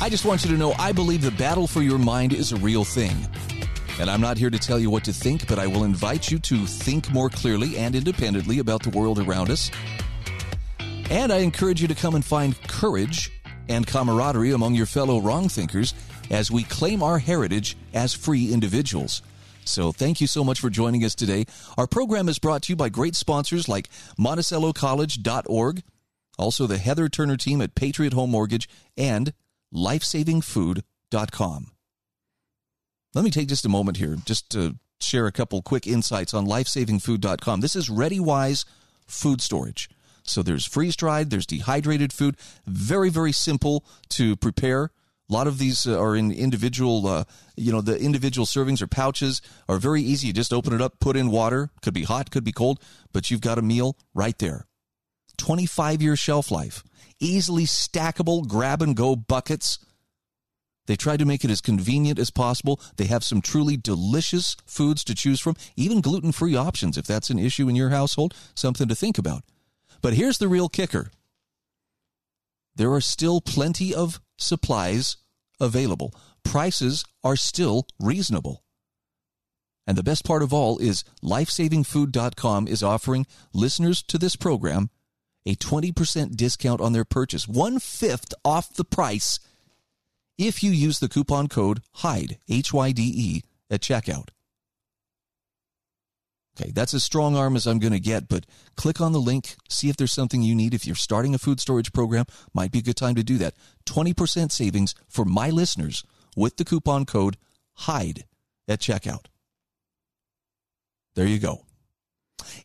I just want you to know I believe the battle for your mind is a real thing. And I'm not here to tell you what to think, but I will invite you to think more clearly and independently about the world around us. And I encourage you to come and find courage and camaraderie among your fellow wrong thinkers as we claim our heritage as free individuals. So thank you so much for joining us today. Our program is brought to you by great sponsors like MonticelloCollege.org, also the Heather Turner team at Patriot Home Mortgage, and lifesavingfood.com. Let me take just a moment here just to share a couple quick insights on lifesavingfood.com. This is ReadyWise food storage. So there's freeze-dried, there's dehydrated food, very, very simple to prepare. A lot of these are in individual, the individual servings or pouches are very easy. You just open it up, put in water. Could be hot, could be cold, but you've got a meal right there. 25-year shelf life, easily stackable grab-and-go buckets. They try to make it as convenient as possible. They have some truly delicious foods to choose from, even gluten-free options if that's an issue in your household, something to think about. But here's the real kicker. There are still plenty of supplies available. Prices are still reasonable. And the best part of all is lifesavingfood.com is offering listeners to this program a 20% discount on their purchase, 1/5 off the price, if you use the coupon code HYDE, H-Y-D-E, at checkout. Okay, that's as strong arm as I'm going to get, but click on the link, see if there's something you need. If you're starting a food storage program, might be a good time to do that. 20% savings for my listeners with the coupon code HYDE at checkout. There you go.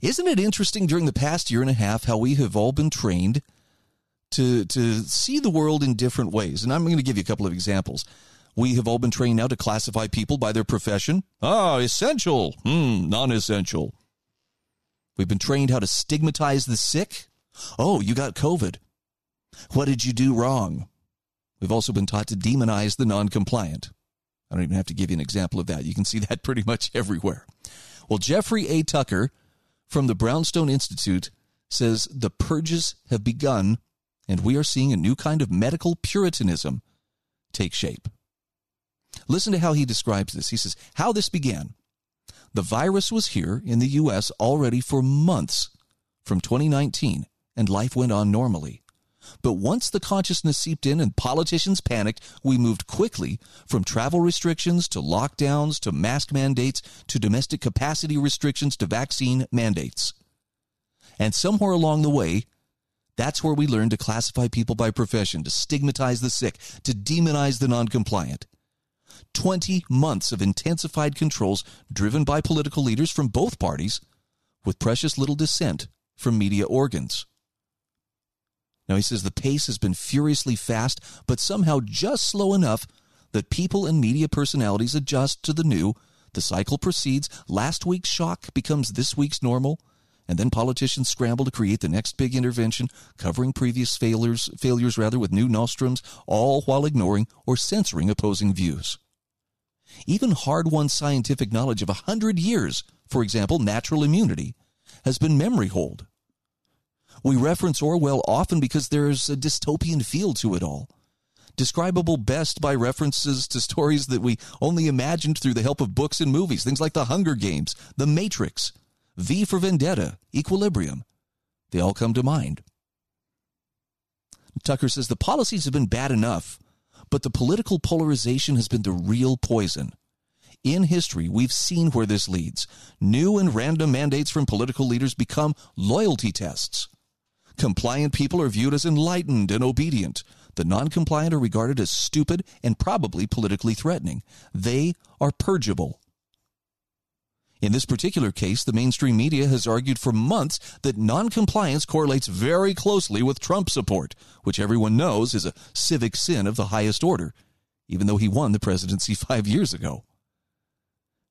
Isn't it interesting during the past year and a half how we have all been trained to see the world in different ways? And I'm going to give you a couple of examples. We have all been trained now to classify people by their profession. Ah, essential. Non-essential. We've been trained how to stigmatize the sick. Oh, you got COVID. What did you do wrong? We've also been taught to demonize the non-compliant. I don't even have to give you an example of that. You can see that pretty much everywhere. Well, Jeffrey A. Tucker from the Brownstone Institute says the purges have begun and we are seeing a new kind of medical puritanism take shape. Listen to how he describes this. He says, how this began. The virus was here in the U.S. already for months from 2019 and life went on normally. But once the consciousness seeped in and politicians panicked, we moved quickly from travel restrictions to lockdowns to mask mandates to domestic capacity restrictions to vaccine mandates. And somewhere along the way, that's where we learned to classify people by profession, to stigmatize the sick, to demonize the noncompliant. 20 months of intensified controls driven by political leaders from both parties with precious little dissent from media organs. Now, he says the pace has been furiously fast, but somehow just slow enough that people and media personalities adjust to the new. The cycle proceeds. Last week's shock becomes this week's normal. And then politicians scramble to create the next big intervention, covering previous failures with new nostrums, all while ignoring or censoring opposing views. Even hard-won scientific knowledge of 100 years, for example, natural immunity, has been memory holed. We reference Orwell often because there's a dystopian feel to it all, describable best by references to stories that we only imagined through the help of books and movies, things like The Hunger Games, The Matrix, V for Vendetta, Equilibrium. They all come to mind. Tucker says the policies have been bad enough, but the political polarization has been the real poison. In history, we've seen where this leads. New and random mandates from political leaders become loyalty tests. Compliant people are viewed as enlightened and obedient. The non-compliant are regarded as stupid and probably politically threatening. They are purgeable. In this particular case, the mainstream media has argued for months that noncompliance correlates very closely with Trump support, which everyone knows is a civic sin of the highest order, even though he won the presidency 5 years ago.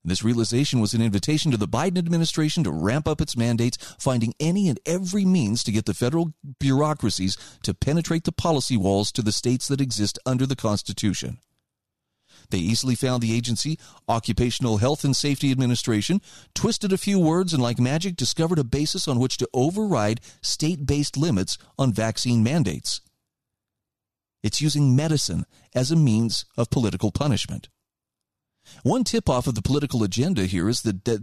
This realization was an invitation to the Biden administration to ramp up its mandates, finding any and every means to get the federal bureaucracies to penetrate the policy walls to the states that exist under the Constitution. They easily found the agency, Occupational Health and Safety Administration, twisted a few words and like magic discovered a basis on which to override state-based limits on vaccine mandates. It's using medicine as a means of political punishment. One tip-off of the political agenda here is that the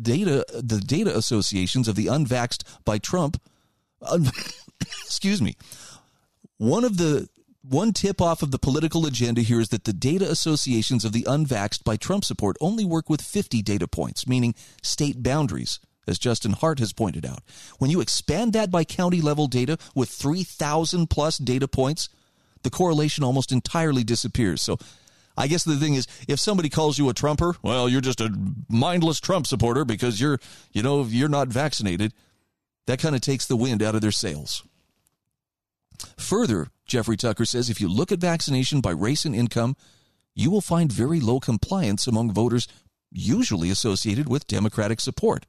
data associations of the unvaxxed by Trump. Excuse me. One tip-off of the political agenda here is that the data associations of the unvaxxed by Trump support only work with 50 data points, meaning state boundaries, as Justin Hart has pointed out. When you expand that by county-level data with 3,000-plus data points, the correlation almost entirely disappears. So I guess the thing is, if somebody calls you a Trumper, well, you're just a mindless Trump supporter because you're not vaccinated. That kind of takes the wind out of their sails. Further, Jeffrey Tucker says, if you look at vaccination by race and income, you will find very low compliance among voters usually associated with Democratic support.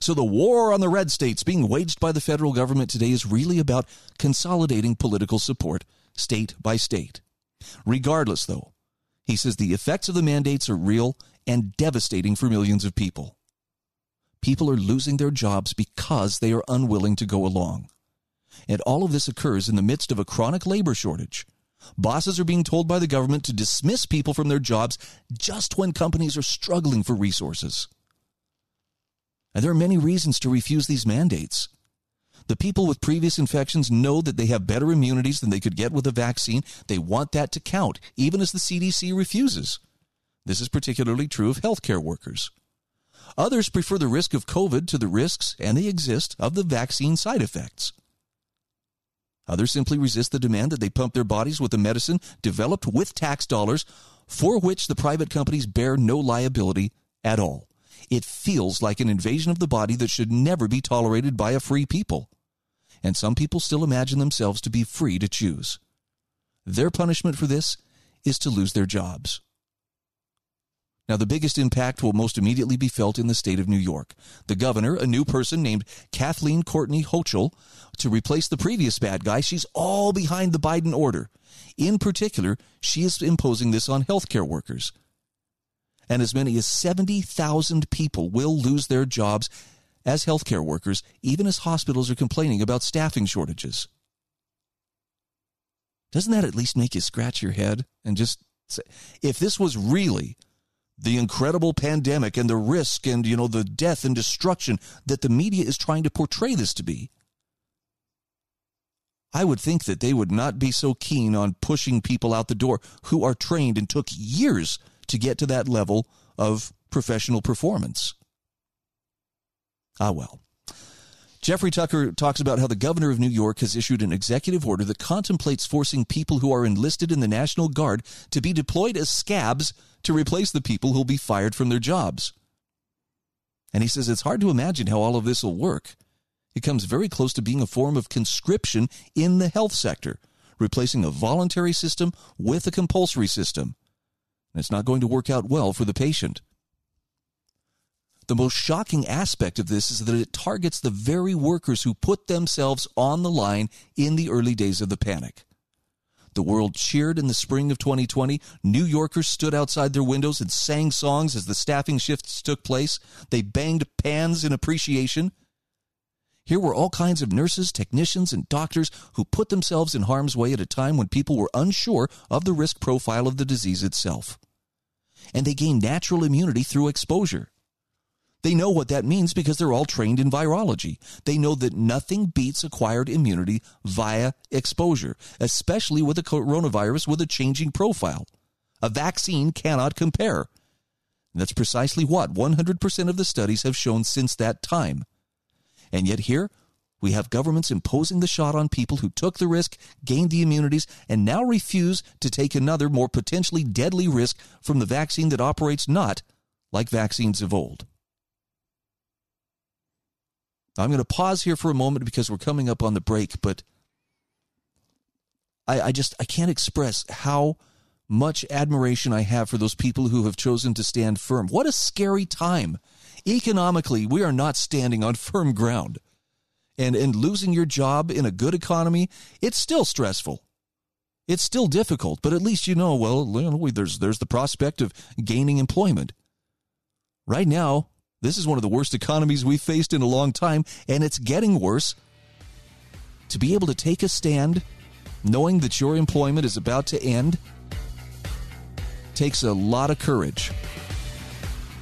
So the war on the red states being waged by the federal government today is really about consolidating political support state by state. Regardless, though, he says the effects of the mandates are real and devastating for millions of people. People are losing their jobs because they are unwilling to go along. And all of this occurs in the midst of a chronic labor shortage. Bosses are being told by the government to dismiss people from their jobs just when companies are struggling for resources. And there are many reasons to refuse these mandates. The people with previous infections know that they have better immunities than they could get with a vaccine. They want that to count, even as the CDC refuses. This is particularly true of healthcare workers. Others prefer the risk of COVID to the risks, and they exist, of the vaccine side effects. Others simply resist the demand that they pump their bodies with a medicine developed with tax dollars for which the private companies bear no liability at all. It feels like an invasion of the body that should never be tolerated by a free people. And some people still imagine themselves to be free to choose. Their punishment for this is to lose their jobs. Now, the biggest impact will most immediately be felt in the state of New York. The governor, a new person named Kathy Courtney Hochul, to replace the previous bad guy, she's all behind the Biden order. In particular, she is imposing this on healthcare workers. And as many as 70,000 people will lose their jobs as healthcare workers, even as hospitals are complaining about staffing shortages. Doesn't that at least make you scratch your head and just say, if this was really the incredible pandemic and the risk and, the death and destruction that the media is trying to portray this to be, I would think that they would not be so keen on pushing people out the door who are trained and took years to get to that level of professional performance. Ah, well. Jeffrey Tucker talks about how the governor of New York has issued an executive order that contemplates forcing people who are enlisted in the National Guard to be deployed as scabs to replace the people who will be fired from their jobs. And he says it's hard to imagine how all of this will work. It comes very close to being a form of conscription in the health sector, replacing a voluntary system with a compulsory system. It's not going to work out well for the patient. The most shocking aspect of this is that it targets the very workers who put themselves on the line in the early days of the panic. The world cheered in the spring of 2020. New Yorkers stood outside their windows and sang songs as the staffing shifts took place. They banged pans in appreciation. Here were all kinds of nurses, technicians, and doctors who put themselves in harm's way at a time when people were unsure of the risk profile of the disease itself. And they gain natural immunity through exposure. They know what that means because they're all trained in virology. They know that nothing beats acquired immunity via exposure, especially with a coronavirus with a changing profile. A vaccine cannot compare. And that's precisely what 100% of the studies have shown since that time. And yet here, we have governments imposing the shot on people who took the risk, gained the immunities, and now refuse to take another more potentially deadly risk from the vaccine that operates not like vaccines of old. I'm going to pause here for a moment because we're coming up on the break, but I can't express how much admiration I have for those people who have chosen to stand firm. What a scary time. Economically, we are not standing on firm ground. And losing your job in a good economy, it's still stressful. It's still difficult, but at least you know, there's the prospect of gaining employment. Right now, this is one of the worst economies we've faced in a long time, and it's getting worse. To be able to take a stand, knowing that your employment is about to end, takes a lot of courage.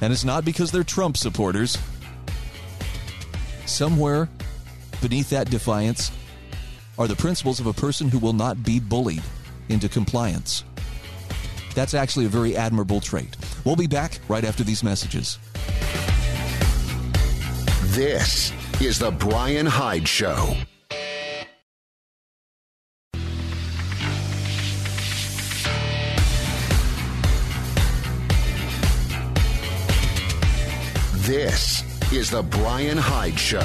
And it's not because they're Trump supporters. Somewhere beneath that defiance are the principles of a person who will not be bullied into compliance. That's actually a very admirable trait. We'll be back right after these messages. This is The Brian Hyde Show. This is The Brian Hyde Show.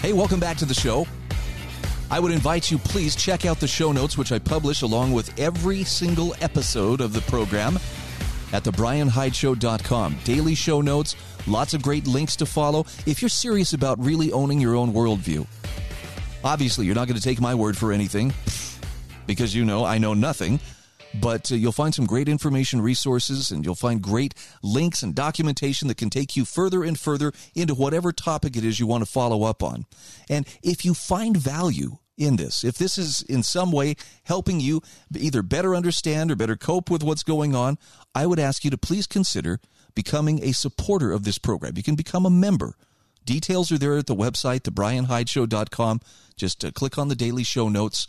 Hey, welcome back to the show. I would invite you, please check out the show notes, which I publish along with every single episode of the program at thebrianhydeshow.com. Daily show notes, lots of great links to follow if you're serious about really owning your own worldview. Obviously, you're not going to take my word for anything because I know nothing. But you'll find some great information resources, and you'll find great links and documentation that can take you further and further into whatever topic it is you want to follow up on. And if you find value in this, if this is in some way helping you either better understand or better cope with what's going on, I would ask you to please consider becoming a supporter of this program. You can become a member. Details are there at the website, thebrianhydeshow.com. Just click on the daily show notes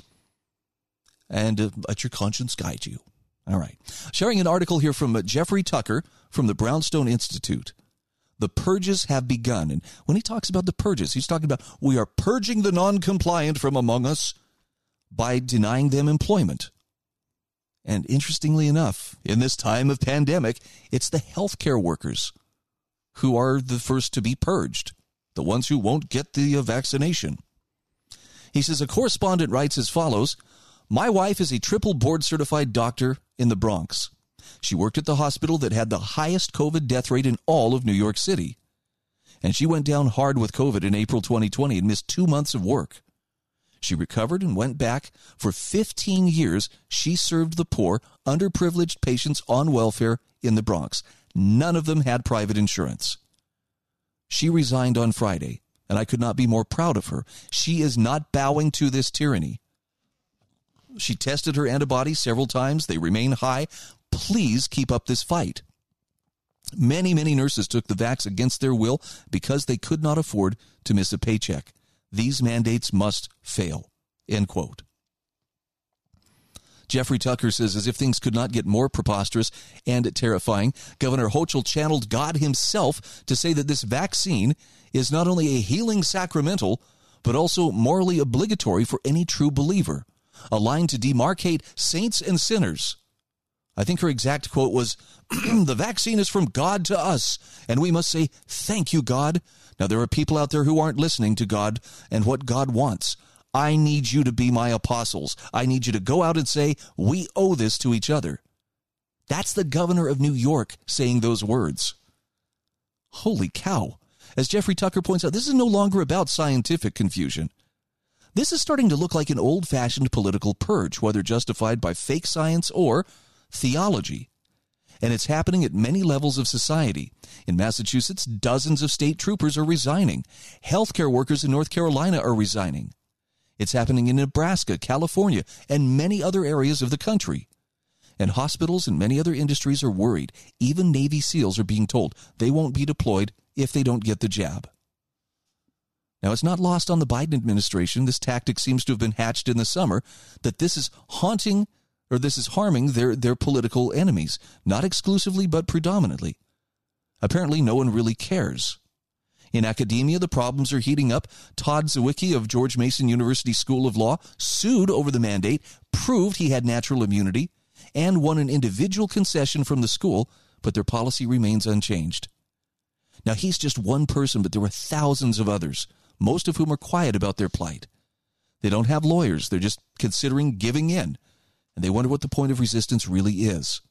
and let your conscience guide you. All right. Sharing an article here from Jeffrey Tucker from the Brownstone Institute. The purges have begun. And when he talks about the purges, he's talking about we are purging the non-compliant from among us by denying them employment. And interestingly enough, in this time of pandemic, it's the healthcare workers who are the first to be purged, the ones who won't get the vaccination. He says a correspondent writes as follows. My wife is a triple board-certified doctor in the Bronx. She worked at the hospital that had the highest COVID death rate in all of New York City. And she went down hard with COVID in April 2020 and missed 2 months of work. She recovered and went back. For 15 years, she served the poor, underprivileged patients on welfare in the Bronx. None of them had private insurance. She resigned on Friday, and I could not be more proud of her. She is not bowing to this tyranny. She tested her antibodies several times. They remain high. Please keep up this fight. Many, many nurses took the vax against their will because they could not afford to miss a paycheck. These mandates must fail. End quote. Jeffrey Tucker says, as if things could not get more preposterous and terrifying, Governor Hochul channeled God himself to say that this vaccine is not only a healing sacramental, but also morally obligatory for any true believer. A line to demarcate saints and sinners. I think her exact quote was, the vaccine is from God to us, and we must say, thank you, God. Now, there are people out there who aren't listening to God and what God wants. I need you to be my apostles. I need you to go out and say, we owe this to each other. That's the governor of New York saying those words. Holy cow. As Jeffrey Tucker points out, this is no longer about scientific confusion. This is starting to look like an old-fashioned political purge, whether justified by fake science or theology. And it's happening at many levels of society. In Massachusetts, dozens of state troopers are resigning. Healthcare workers in North Carolina are resigning. It's happening in Nebraska, California, and many other areas of the country. And hospitals and many other industries are worried. Even Navy SEALs are being told they won't be deployed if they don't get the jab. Now, it's not lost on the Biden administration. This tactic seems to have been hatched in the summer, that this is harming their political enemies, not exclusively, but predominantly. Apparently, no one really cares. In academia, the problems are heating up. Todd Zwicky of George Mason University School of Law sued over the mandate, proved he had natural immunity, and won an individual concession from the school, but their policy remains unchanged. Now, he's just one person, but there were thousands of others, most of whom are quiet about their plight. They don't have lawyers. They're just considering giving in, and they wonder what the point of resistance really is.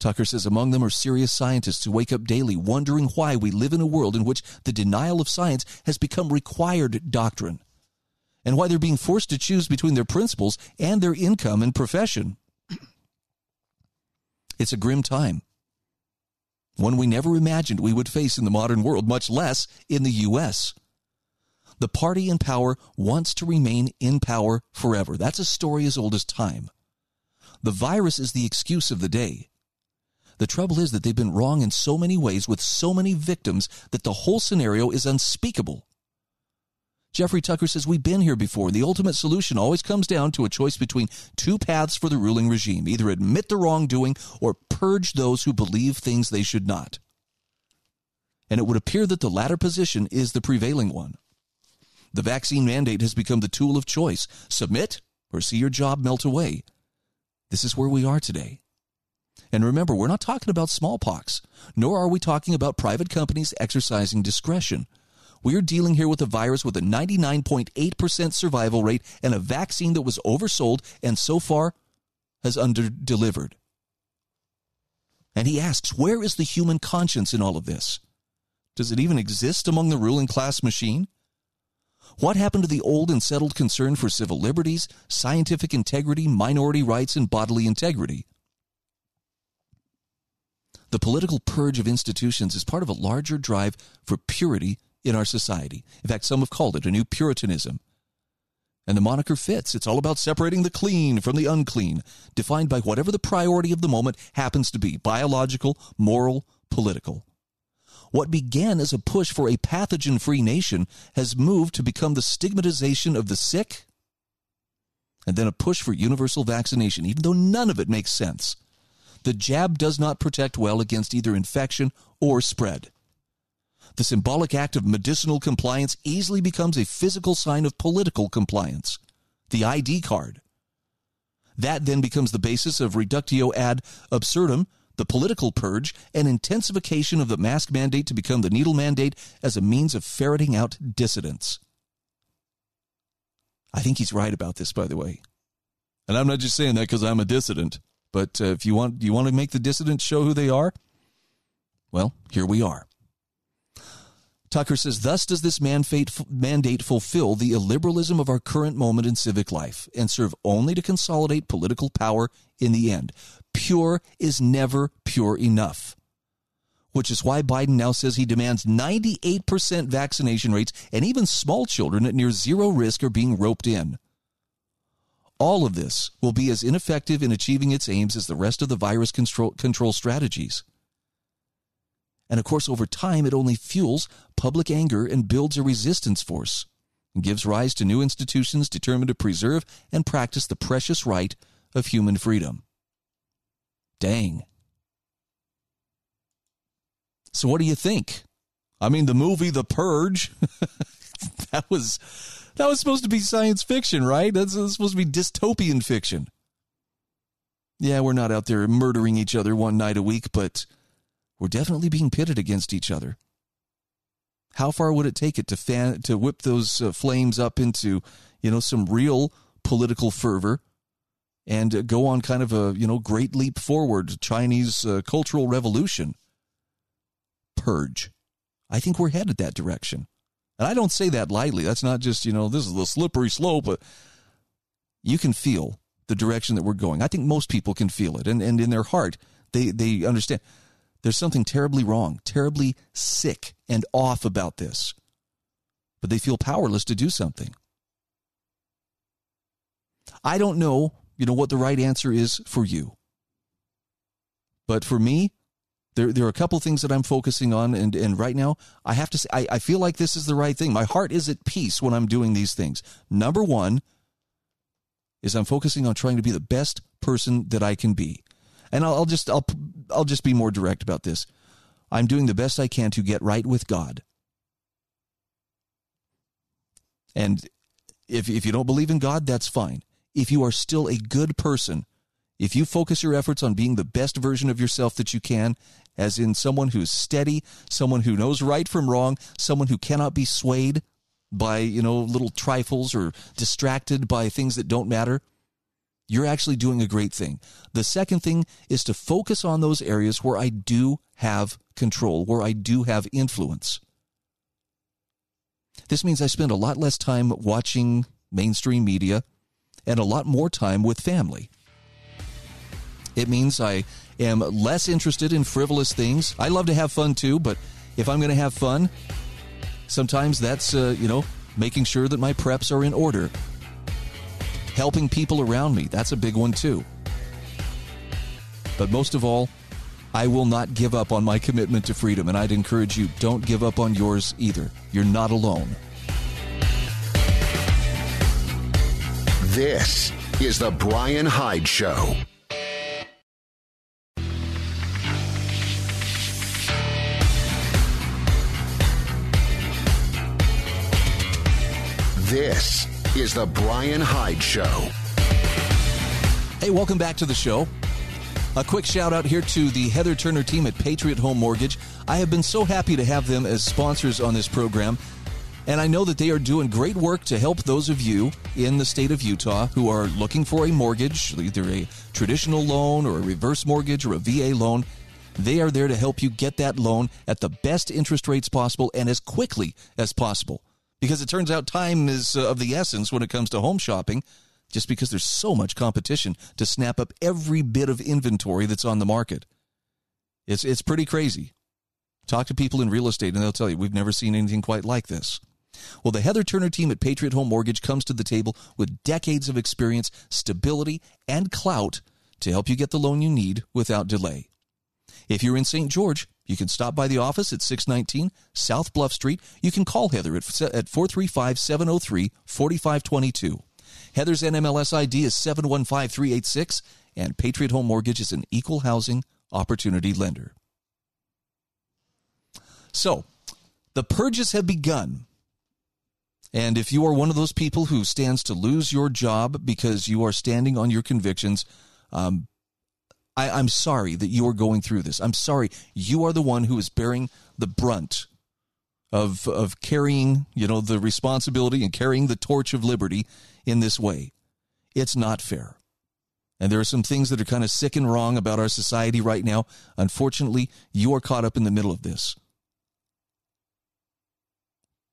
Tucker says among them are serious scientists who wake up daily wondering why we live in a world in which the denial of science has become required doctrine, and why they're being forced to choose between their principles and their income and profession. It's a grim time, one we never imagined we would face in the modern world, much less in the U.S. The party in power wants to remain in power forever. That's a story as old as time. The virus is the excuse of the day. The trouble is that they've been wrong in so many ways with so many victims that the whole scenario is unspeakable. Jeffrey Tucker says we've been here before. The ultimate solution always comes down to a choice between two paths for the ruling regime, either admit the wrongdoing or purge those who believe things they should not. And it would appear that the latter position is the prevailing one. The vaccine mandate has become the tool of choice. Submit or see your job melt away. This is where we are today. And remember, we're not talking about smallpox, nor are we talking about private companies exercising discretion. We're dealing here with a virus with a 99.8% survival rate and a vaccine that was oversold and so far has underdelivered. And he asks, where is the human conscience in all of this? Does it even exist among the ruling class machine? What happened to the old and settled concern for civil liberties, scientific integrity, minority rights, and bodily integrity? The political purge of institutions is part of a larger drive for purity in our society. In fact, some have called it a new Puritanism. And the moniker fits. It's all about separating the clean from the unclean, defined by whatever the priority of the moment happens to be, biological, moral, political. What began as a push for a pathogen-free nation has moved to become the stigmatization of the sick and then a push for universal vaccination, even though none of it makes sense. The jab does not protect well against either infection or spread. The symbolic act of medicinal compliance easily becomes a physical sign of political compliance, the ID card. That then becomes the basis of reductio ad absurdum, the political purge, and intensification of the mask mandate to become the needle mandate as a means of ferreting out dissidents. I think he's right about this, by the way. And I'm not just saying that because I'm a dissident. But if you want to make the dissidents show who they are, well, here we are. Tucker says, thus does this mandate fulfill the illiberalism of our current moment in civic life and serve only to consolidate political power in the end. Pure is never pure enough, which is why Biden now says he demands 98% vaccination rates, and even small children at near zero risk are being roped in. All of this will be as ineffective in achieving its aims as the rest of the virus control strategies. And of course, over time, it only fuels public anger and builds a resistance force and gives rise to new institutions determined to preserve and practice the precious right of human freedom. Dang. So what do you think? I mean, the movie The Purge, That was supposed to be science fiction, right? That's supposed to be dystopian fiction. Yeah, we're not out there murdering each other one night a week, but we're definitely being pitted against each other. How far would it take it to whip those flames up into, some real political fervor and go on kind of a, great leap forward, Chinese Cultural Revolution? Purge. I think we're headed that direction. And I don't say that lightly. That's not just, this is the slippery slope. But you can feel the direction that we're going. I think most people can feel it. And in their heart, they understand there's something terribly wrong, terribly sick and off about this. But they feel powerless to do something. I don't know, what the right answer is for you. But for me, There are a couple things that I'm focusing on, and right now I have to say I feel like this is the right thing. My heart is at peace when I'm doing these things. Number one is I'm focusing on trying to be the best person that I can be, and I'll just be more direct about this. I'm doing the best I can to get right with God, and if you don't believe in God, that's fine. If you are still a good person, If you focus your efforts on being the best version of yourself that you can, as in someone who's steady, someone who knows right from wrong, someone who cannot be swayed by, little trifles or distracted by things that don't matter, you're actually doing a great thing. The second thing is to focus on those areas where I do have control, where I do have influence. This means I spend a lot less time watching mainstream media and a lot more time with family. It means I am less interested in frivolous things. I love to have fun too, but if I'm going to have fun, sometimes that's, making sure that my preps are in order. Helping people around me, that's a big one too. But most of all, I will not give up on my commitment to freedom, and I'd encourage you, don't give up on yours either. You're not alone. This is The Brian Hyde Show. This is The Brian Hyde Show. Hey, welcome back to the show. A quick shout out here to the Heather Turner team at Patriot Home Mortgage. I have been so happy to have them as sponsors on this program, and I know that they are doing great work to help those of you in the state of Utah who are looking for a mortgage, either a traditional loan or a reverse mortgage or a VA loan. They are there to help you get that loan at the best interest rates possible and as quickly as possible. Because it turns out time is of the essence when it comes to home shopping, just because there's so much competition to snap up every bit of inventory that's on the market. It's pretty crazy. Talk to people in real estate and they'll tell you, we've never seen anything quite like this. Well, the Heather Turner team at Patriot Home Mortgage comes to the table with decades of experience, stability, and clout to help you get the loan you need without delay. If you're in St. George, you can stop by the office at 619 South Bluff Street. You can call Heather at 435-703-4522. Heather's NMLS ID is 715386, and Patriot Home Mortgage is an equal housing opportunity lender. So, the purges have begun. And if you are one of those people who stands to lose your job because you are standing on your convictions, I'm sorry that you are going through this. I'm sorry. You are the one who is bearing the brunt of carrying, the responsibility and carrying the torch of liberty in this way. It's not fair. And there are some things that are kind of sick and wrong about our society right now. Unfortunately, you are caught up in the middle of this.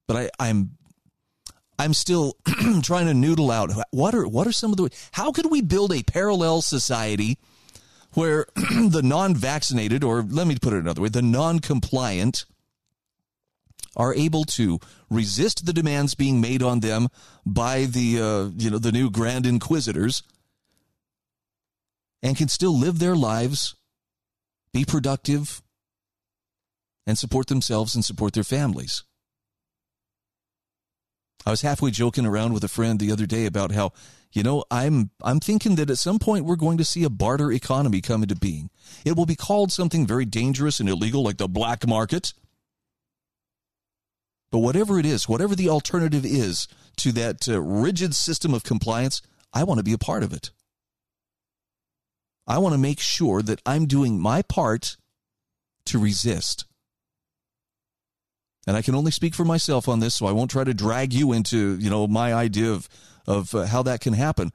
But I'm still trying to noodle out what are some of the, how could we build a parallel society where the non-vaccinated, or let me put it another way, the non-compliant are able to resist the demands being made on them by the, the new Grand Inquisitors and can still live their lives, be productive, and support themselves and support their families. I was halfway joking around with a friend the other day about how, I'm thinking that at some point we're going to see a barter economy come into being. It will be called something very dangerous and illegal like the black market. But whatever it is, whatever the alternative is to that rigid system of compliance, I want to be a part of it. I want to make sure that I'm doing my part to resist. And I can only speak for myself on this, so I won't try to drag you into, my idea of how that can happen.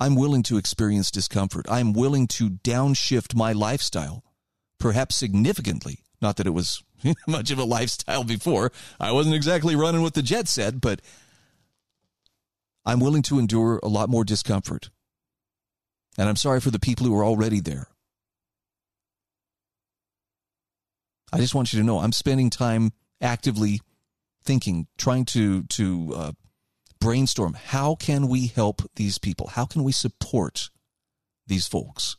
I'm willing to experience discomfort. I'm willing to downshift my lifestyle, perhaps significantly. Not that it was much of a lifestyle before. I wasn't exactly running with the jet set, but I'm willing to endure a lot more discomfort. And I'm sorry for the people who are already there. I just want you to know I'm spending time actively thinking, trying to brainstorm. How can we help these people? How can we support these folks?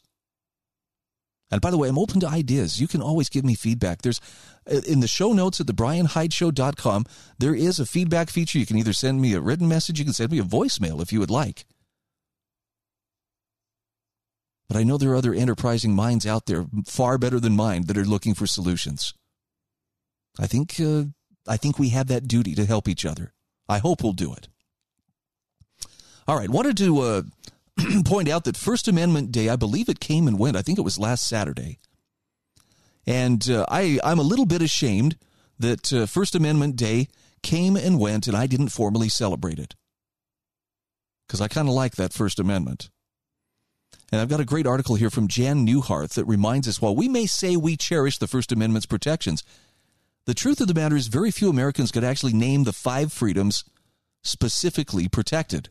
And by the way, I'm open to ideas. You can always give me feedback. There's in the show notes at thebrianhydeshow.com, there is a feedback feature. You can either send me a written message, you can send me a voicemail if you would like. But I know there are other enterprising minds out there, far better than mine, that are looking for solutions. I think we have that duty to help each other. I hope we'll do it. All right, wanted to point out that First Amendment Day, I believe it came and went. I think it was last Saturday. And I'm a little bit ashamed that First Amendment Day came and went and I didn't formally celebrate it, because I kind of like that First Amendment. And I've got a great article here from Jan Neuharth that reminds us, while we may say we cherish the First Amendment's protections, the truth of the matter is very few Americans could actually name the five freedoms specifically protected.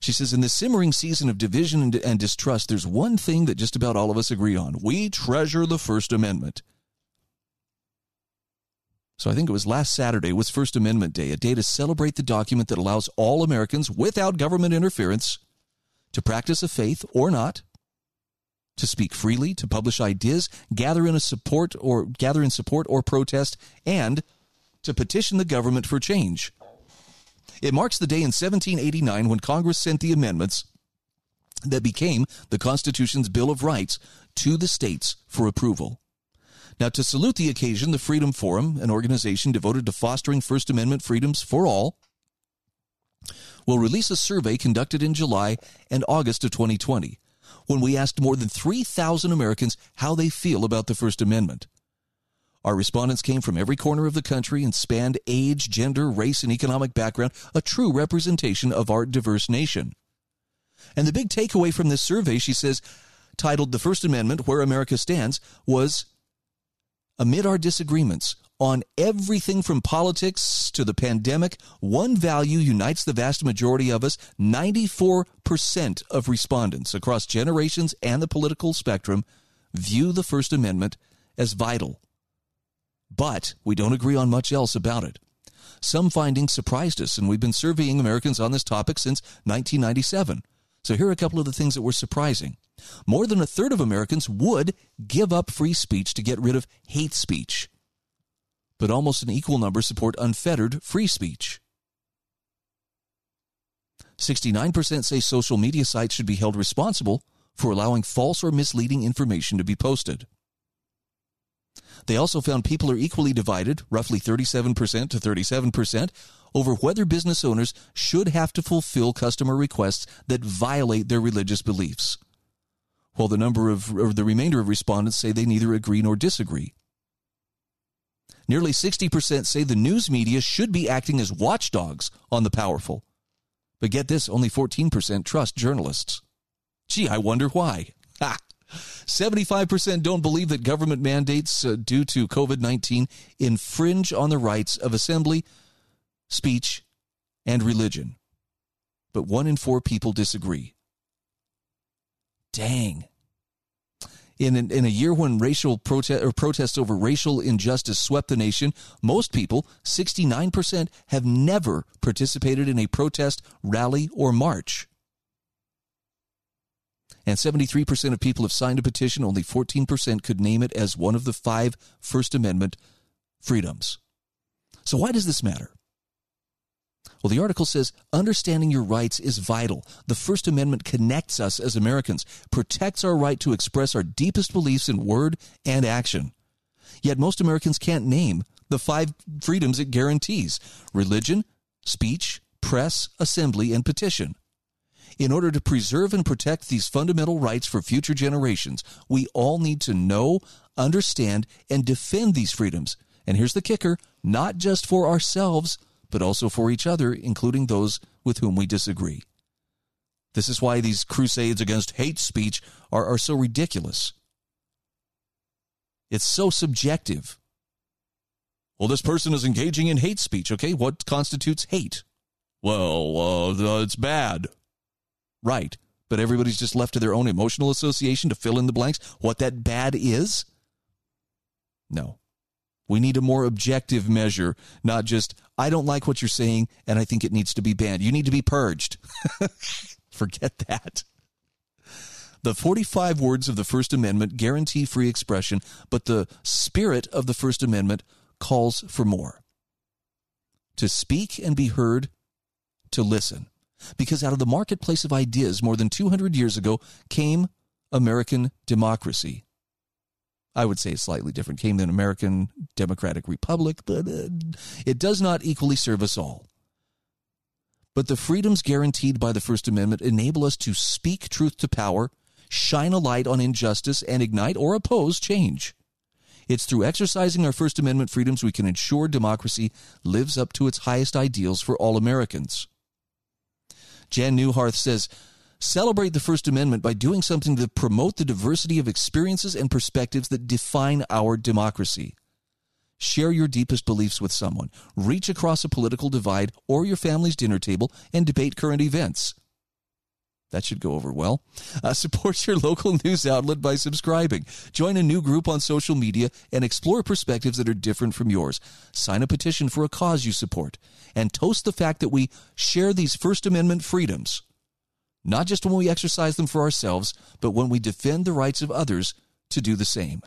She says, in the simmering season of division and distrust, there's one thing that just about all of us agree on. We treasure the First Amendment. So I think it was last Saturday was First Amendment Day, a day to celebrate the document that allows all Americans, without government interference, to practice a faith or not, to speak freely, to publish ideas, gather in support or protest, and to petition the government for change. It marks the day in 1789 when Congress sent the amendments that became the Constitution's Bill of Rights to the states for approval. Now, to salute the occasion, the Freedom Forum, an organization devoted to fostering First Amendment freedoms for all, will release a survey conducted in July and August of 2020, when we asked more than 3,000 Americans how they feel about the First Amendment. Our respondents came from every corner of the country and spanned age, gender, race, and economic background, a true representation of our diverse nation. And the big takeaway from this survey, she says, titled The First Amendment, Where America Stands, was, amid our disagreements on everything from politics to the pandemic, one value unites the vast majority of us, 94% of respondents across generations and the political spectrum view the First Amendment as vital. But we don't agree on much else about it. Some findings surprised us, and we've been surveying Americans on this topic since 1997. So here are a couple of the things that were surprising. More than a third of Americans would give up free speech to get rid of hate speech, but almost an equal number support unfettered free speech. 69% say social media sites should be held responsible for allowing false or misleading information to be posted. They also found people are equally divided, roughly 37% to 37%, over whether business owners should have to fulfill customer requests that violate their religious beliefs, while the remainder of respondents say they neither agree nor disagree. Nearly 60% say the news media should be acting as watchdogs on the powerful. But get this, only 14% trust journalists. Gee, I wonder why. 75% don't believe that government mandates due to COVID-19 infringe on the rights of assembly, speech, and religion. But 1 in 4 people disagree. Dang. In a year when protests over racial injustice swept the nation, most people, 69%, have never participated in a protest, rally, or march. And 73% of people have signed a petition. Only 14% could name it as one of the 5 First Amendment freedoms. So why does this matter? Well, the article says, understanding your rights is vital. The First Amendment connects us as Americans, protects our right to express our deepest beliefs in word and action. Yet most Americans can't name the 5 freedoms it guarantees: religion, speech, press, assembly, and petition. In order to preserve and protect these fundamental rights for future generations, we all need to know, understand, and defend these freedoms. And here's the kicker, not just for ourselves, but also for each other, including those with whom we disagree. This is why these crusades against hate speech are so ridiculous. It's so subjective. Well, this person is engaging in hate speech. Okay, what constitutes hate? Well, it's bad. Right, but everybody's just left to their own emotional association to fill in the blanks what that bad is? No. We need a more objective measure, not just, I don't like what you're saying, and I think it needs to be banned. You need to be purged. Forget that. The 45 words of the First Amendment guarantee free expression, but the spirit of the First Amendment calls for more. To speak and be heard, to listen. Because out of the marketplace of ideas more than 200 years ago came American democracy. I would say it's slightly different. Came an American Democratic Republic, but it does not equally serve us all. But the freedoms guaranteed by the First Amendment enable us to speak truth to power, shine a light on injustice, and ignite or oppose change. It's through exercising our First Amendment freedoms we can ensure democracy lives up to its highest ideals for all Americans. Jan Neuharth says, celebrate the First Amendment by doing something to promote the diversity of experiences and perspectives that define our democracy. Share your deepest beliefs with someone. Reach across a political divide or your family's dinner table and debate current events. That should go over well. Support your local news outlet by subscribing. Join a new group on social media and explore perspectives that are different from yours. Sign a petition for a cause you support. And toast the fact that we share these First Amendment freedoms, not just when we exercise them for ourselves, but when we defend the rights of others to do the same.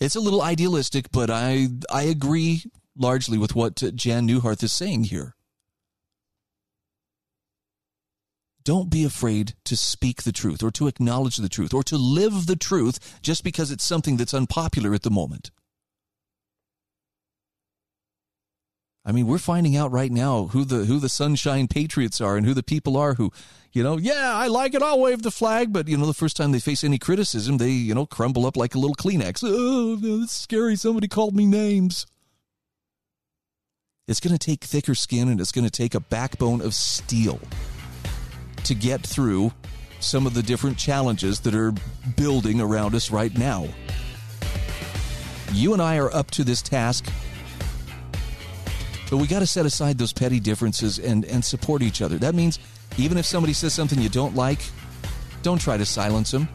It's a little idealistic, but I agree largely with what Jan Neuharth is saying here. Don't be afraid to speak the truth or to acknowledge the truth or to live the truth just because it's something that's unpopular at the moment. I mean, we're finding out right now who the Sunshine Patriots are and who the people are who, I like it, I'll wave the flag, but, the first time they face any criticism, they, crumble up like a little Kleenex. Oh, that's scary, somebody called me names. It's going to take thicker skin and it's going to take a backbone of steel to get through some of the different challenges that are building around us right now. You and I are up to this task, but we got to set aside those petty differences and support each other. That means even if somebody says something you don't like, don't try to silence them.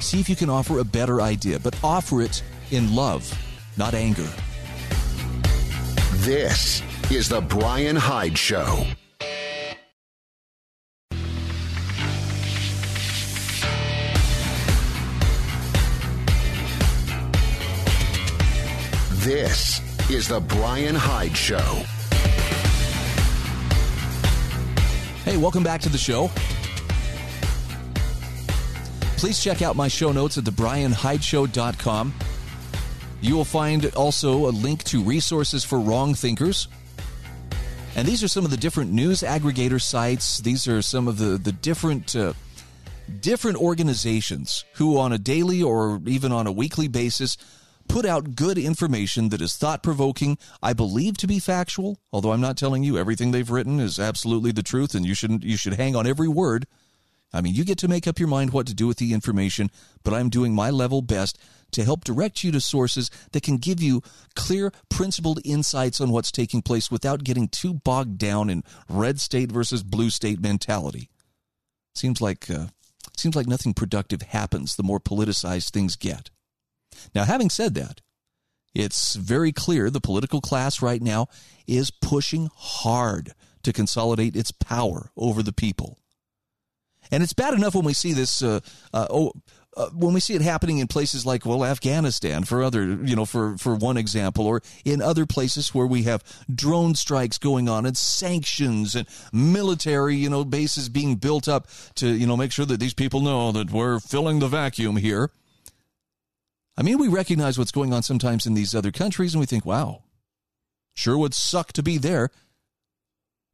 See if you can offer a better idea, but offer it in love, not anger. This is The Brian Hyde Show. This is The Brian Hyde Show. Hey, welcome back to the show. Please check out my show notes at thebrianhydeshow.com. You will find also a link to resources for wrong thinkers. And these are some of the different news aggregator sites. These are some of the different organizations who on a daily or even on a weekly basis put out good information that is thought-provoking, I believe to be factual, although I'm not telling you everything they've written is absolutely the truth and you should hang on every word. I mean, you get to make up your mind what to do with the information, but I'm doing my level best to help direct you to sources that can give you clear, principled insights on what's taking place without getting too bogged down in red state versus blue state mentality. Seems like nothing productive happens the more politicized things get. Now, having said that, it's very clear the political class right now is pushing hard to consolidate its power over the people. And it's bad enough when we see this, when we see it happening in places like, Afghanistan, for one example, or in other places where we have drone strikes going on and sanctions and military, bases being built up to, make sure that these people know that we're filling the vacuum here. I mean, we recognize what's going on sometimes in these other countries, and we think, wow, sure would suck to be there.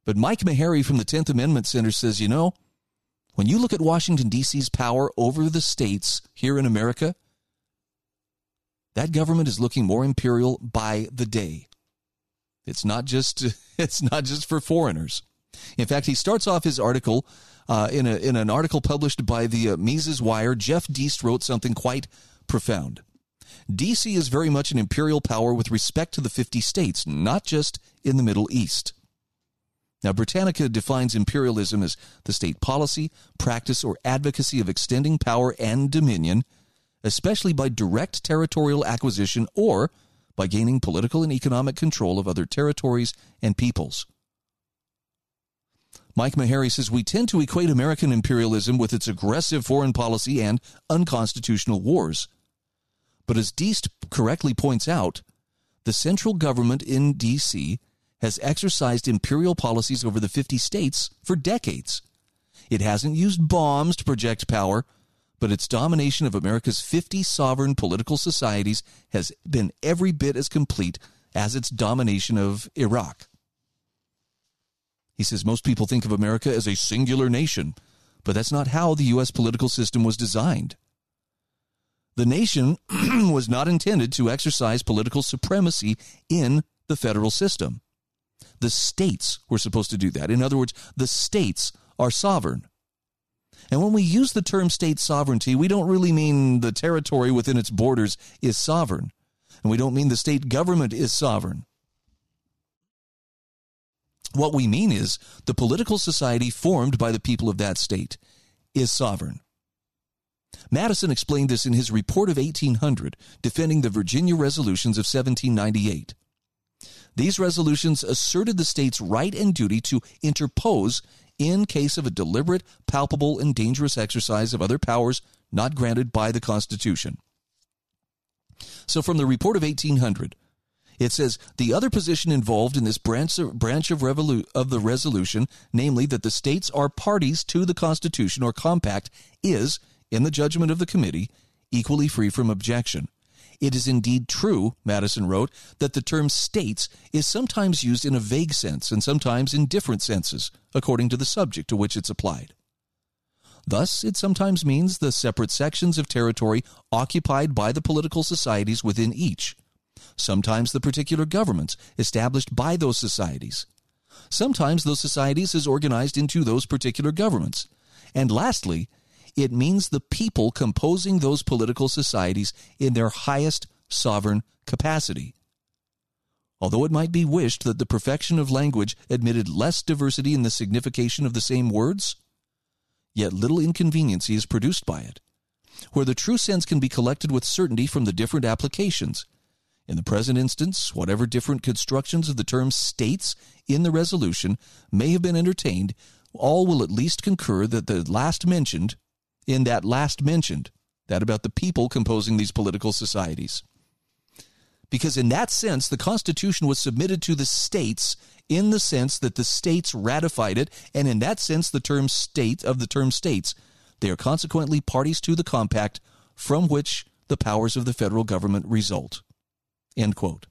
But Mike Maharrey from the 10th Amendment Center says, when you look at Washington, D.C.'s power over the states here in America, that government is looking more imperial by the day. It's not just for foreigners. In fact, he starts off his article in an article published by the Mises Wire. Jeff Deist wrote something quite profound. D.C. is very much an imperial power with respect to the 50 states, not just in the Middle East. Now, Britannica defines imperialism as the state policy, practice, or advocacy of extending power and dominion, especially by direct territorial acquisition or by gaining political and economic control of other territories and peoples. Mike Maharrey says, we tend to equate American imperialism with its aggressive foreign policy and unconstitutional wars. But as Deist correctly points out, the central government in D.C. has exercised imperial policies over the 50 states for decades. It hasn't used bombs to project power, but its domination of America's 50 sovereign political societies has been every bit as complete as its domination of Iraq. He says most people think of America as a singular nation, but that's not how the U.S. political system was designed. The nation was not intended to exercise political supremacy in the federal system. The states were supposed to do that. In other words, the states are sovereign. And when we use the term state sovereignty, we don't really mean the territory within its borders is sovereign. And we don't mean the state government is sovereign. What we mean is the political society formed by the people of that state is sovereign. Madison explained this in his report of 1800, defending the Virginia resolutions of 1798. These resolutions asserted the state's right and duty to interpose in case of a deliberate, palpable, and dangerous exercise of other powers not granted by the Constitution. So from the report of 1800, it says, the other position involved in this branch of the resolution, namely that the states are parties to the Constitution or compact, is, in the judgment of the committee, equally free from objection. It is indeed true, Madison wrote, that the term states is sometimes used in a vague sense and sometimes in different senses, according to the subject to which it's applied. Thus, it sometimes means the separate sections of territory occupied by the political societies within each, sometimes the particular governments established by those societies, sometimes those societies is organized into those particular governments, and lastly, it means the people composing those political societies in their highest sovereign capacity. Although it might be wished that the perfection of language admitted less diversity in the signification of the same words, yet little inconveniency is produced by it, where the true sense can be collected with certainty from the different applications. In the present instance, whatever different constructions of the term states in the resolution may have been entertained, all will at least concur that the last mentioned, that about the people composing these political societies. Because in that sense, the Constitution was submitted to the states in the sense that the states ratified it, and in that sense, the term states, they are consequently parties to the compact from which the powers of the federal government result. End quote.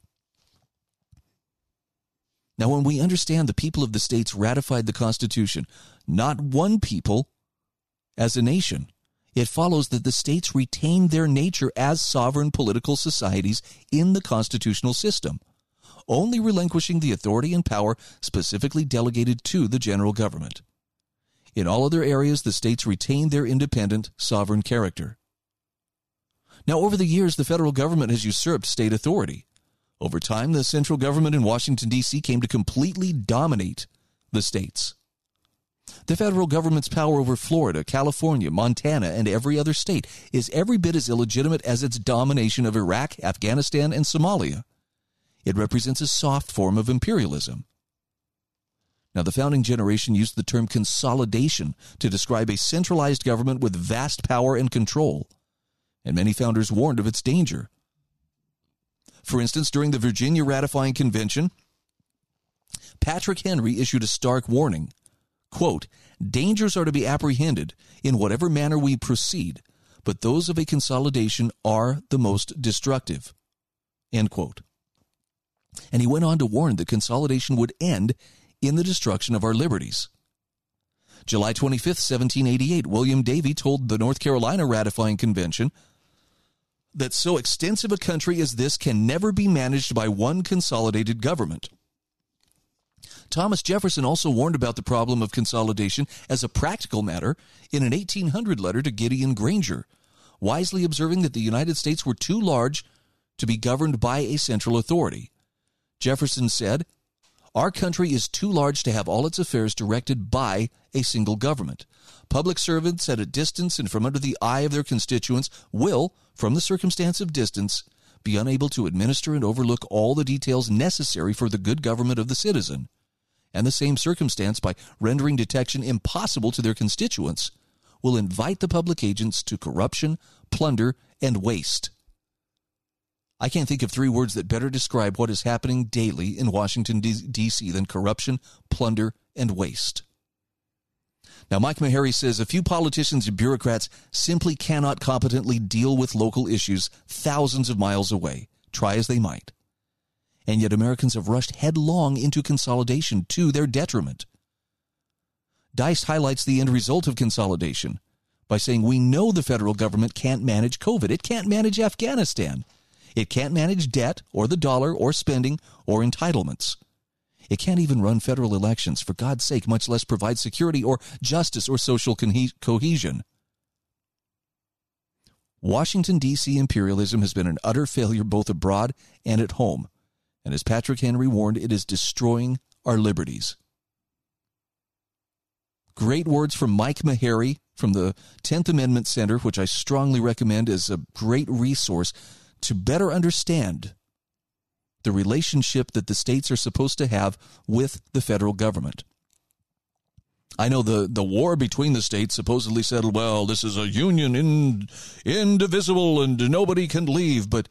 Now, when we understand the people of the states ratified the Constitution, not one people as a nation, it follows that the states retain their nature as sovereign political societies in the constitutional system, only relinquishing the authority and power specifically delegated to the general government. In all other areas, the states retain their independent, sovereign character. Now, over the years, the federal government has usurped state authority. Over time, the central government in Washington, D.C. came to completely dominate the states. The federal government's power over Florida, California, Montana, and every other state is every bit as illegitimate as its domination of Iraq, Afghanistan, and Somalia. It represents a soft form of imperialism. Now, the founding generation used the term consolidation to describe a centralized government with vast power and control, and many founders warned of its danger. For instance, during the Virginia Ratifying Convention, Patrick Henry issued a stark warning. Quote, dangers are to be apprehended in whatever manner we proceed, but those of a consolidation are the most destructive. End quote. And he went on to warn that consolidation would end in the destruction of our liberties. July 25th, 1788, William Davy told the North Carolina Ratifying Convention that so extensive a country as this can never be managed by one consolidated government. Thomas Jefferson also warned about the problem of consolidation as a practical matter in an 1800 letter to Gideon Granger, wisely observing that the United States were too large to be governed by a central authority. Jefferson said, our country is too large to have all its affairs directed by a single government. Public servants at a distance and from under the eye of their constituents will, from the circumstance of distance, be unable to administer and overlook all the details necessary for the good government of the citizen. And the same circumstance, by rendering detection impossible to their constituents, will invite the public agents to corruption, plunder, and waste. I can't think of three words that better describe what is happening daily in Washington, D.C. than corruption, plunder, and waste. Now, Mike Maharrey says, a few politicians and bureaucrats simply cannot competently deal with local issues thousands of miles away, try as they might. And yet Americans have rushed headlong into consolidation to their detriment. Deist highlights the end result of consolidation by saying we know the federal government can't manage COVID. It can't manage Afghanistan. It can't manage debt or the dollar or spending or entitlements. It can't even run federal elections, for God's sake, much less provide security or justice or social cohesion. Washington, D.C. imperialism has been an utter failure both abroad and at home. And as Patrick Henry warned, it is destroying our liberties. Great words from Mike Maharrey from the 10th Amendment Center, which I strongly recommend as a great resource to better understand the relationship that the states are supposed to have with the federal government. I know the war between the states supposedly said, well, this is a union indivisible and nobody can leave. But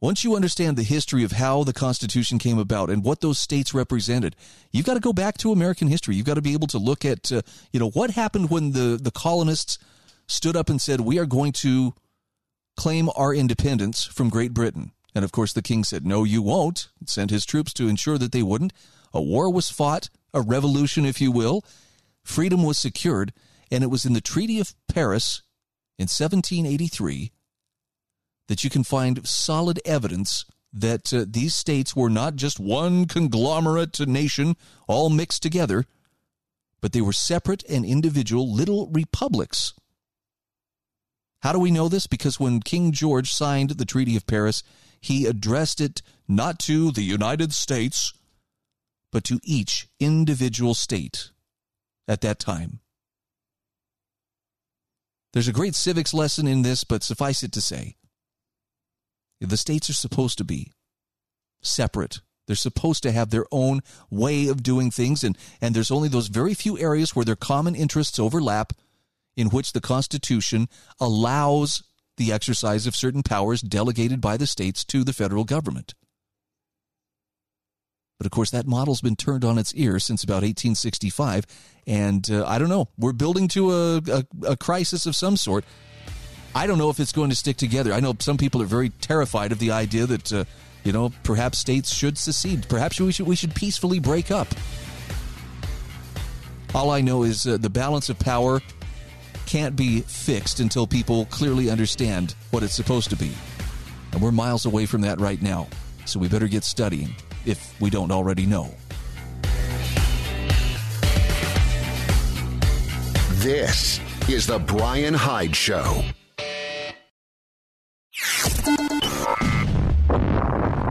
once you understand the history of how the Constitution came about and what those states represented, you've got to go back to American history. You've got to be able to look at, what happened when the colonists stood up and said, we are going to claim our independence from Great Britain. And, of course, the king said, no, you won't, and sent his troops to ensure that they wouldn't. A war was fought, a revolution, if you will. Freedom was secured, and it was in the Treaty of Paris in 1783 that you can find solid evidence that these states were not just one conglomerate nation all mixed together, but they were separate and individual little republics. How do we know this? Because when King George signed the Treaty of Paris, he addressed it not to the United States, but to each individual state at that time. There's a great civics lesson in this, but suffice it to say, the states are supposed to be separate. They're supposed to have their own way of doing things, and there's only those very few areas where their common interests overlap in which the Constitution allows the exercise of certain powers delegated by the states to the federal government. But, of course, that model's been turned on its ear since about 1865, and I don't know. We're building to a crisis of some sort. I don't know if it's going to stick together. I know some people are very terrified of the idea that, perhaps states should secede. Perhaps we should peacefully break up. All I know is the balance of power can't be fixed until people clearly understand what it's supposed to be. And we're miles away from that right now, so we better get studying if we don't already know. This is The Brian Hyde Show.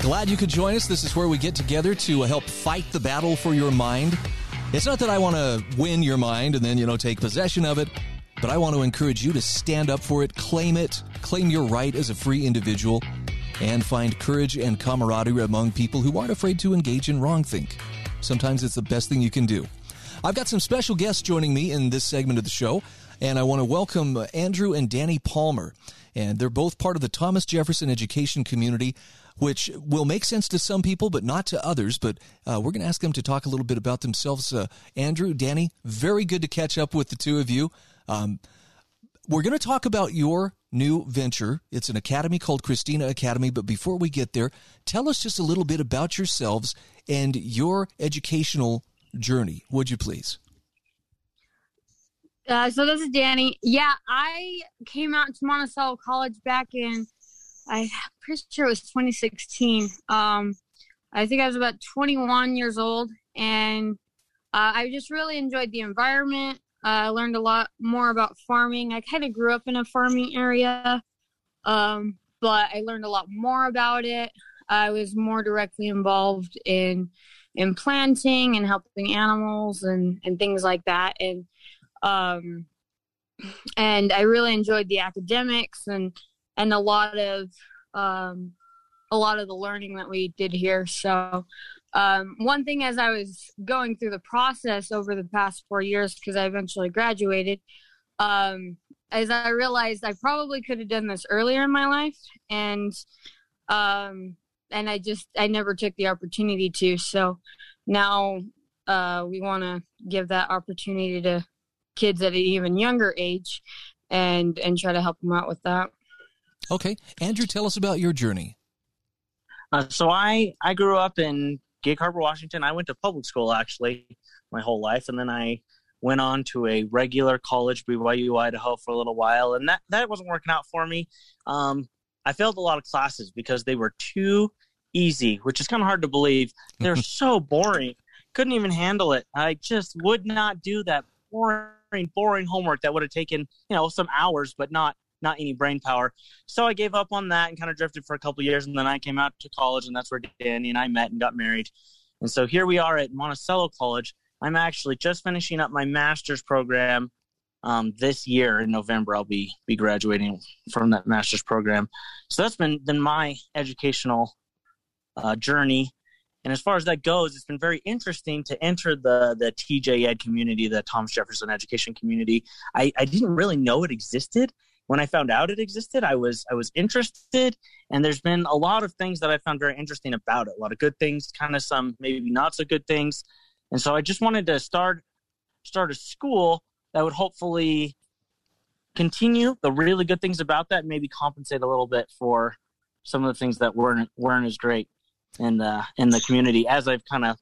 Glad you could join us. This is where we get together to help fight the battle for your mind. It's not that I want to win your mind and then, take possession of it. But I want to encourage you to stand up for it, claim your right as a free individual, and find courage and camaraderie among people who aren't afraid to engage in wrongthink. Sometimes it's the best thing you can do. I've got some special guests joining me in this segment of the show, and I want to welcome Andrew and Danny Palmer. And they're both part of the Thomas Jefferson Education community, which will make sense to some people, but not to others. But we're going to ask them to talk a little bit about themselves. Andrew, Danny, very good to catch up with the two of you. We're going to talk about your new venture. It's an academy called Christina Academy. But before we get there, tell us just a little bit about yourselves and your educational journey, would you please? So this is Danny. Yeah, I came out to Monticello College back in, I'm pretty sure it was 2016. I think I was about 21 years old, and I just really enjoyed the environment. I learned a lot more about farming. I kind of grew up in a farming area, but I learned a lot more about it. I was more directly involved in planting and helping animals and things like that. And I really enjoyed the academics and a lot of the learning that we did here. So one thing as I was going through the process over the past 4 years, because I eventually graduated, as I realized I probably could have done this earlier in my life, and I never took the opportunity to. So now we want to give that opportunity to kids at an even younger age, and try to help them out with that. Okay. Andrew, tell us about your journey. So I grew up in Gig Harbor, Washington. I went to public school, actually, my whole life. And then I went on to a regular college, BYU-Idaho, for a little while. And that wasn't working out for me. I failed a lot of classes because they were too easy, which is kind of hard to believe. They're so boring. Couldn't even handle it. I just would not do that boring homework that would have taken, some hours, but not any brain power. So I gave up on that and kind of drifted for a couple of years. And then I came out to college, and that's where Danny and I met and got married. And so here we are at Monticello College. I'm actually just finishing up my master's program this year. In November, I'll be graduating from that master's program. So that's been my educational journey. And as far as that goes, it's been very interesting to enter the TJ Ed community, the Thomas Jefferson Education community. I didn't really know it existed. When I found out it existed, I was interested, and there's been a lot of things that I found very interesting about it. A lot of good things, kind of some maybe not so good things. And so I just wanted to start a school that would hopefully continue the really good things about that and maybe compensate a little bit for some of the things that weren't as great in the community, as I've kind of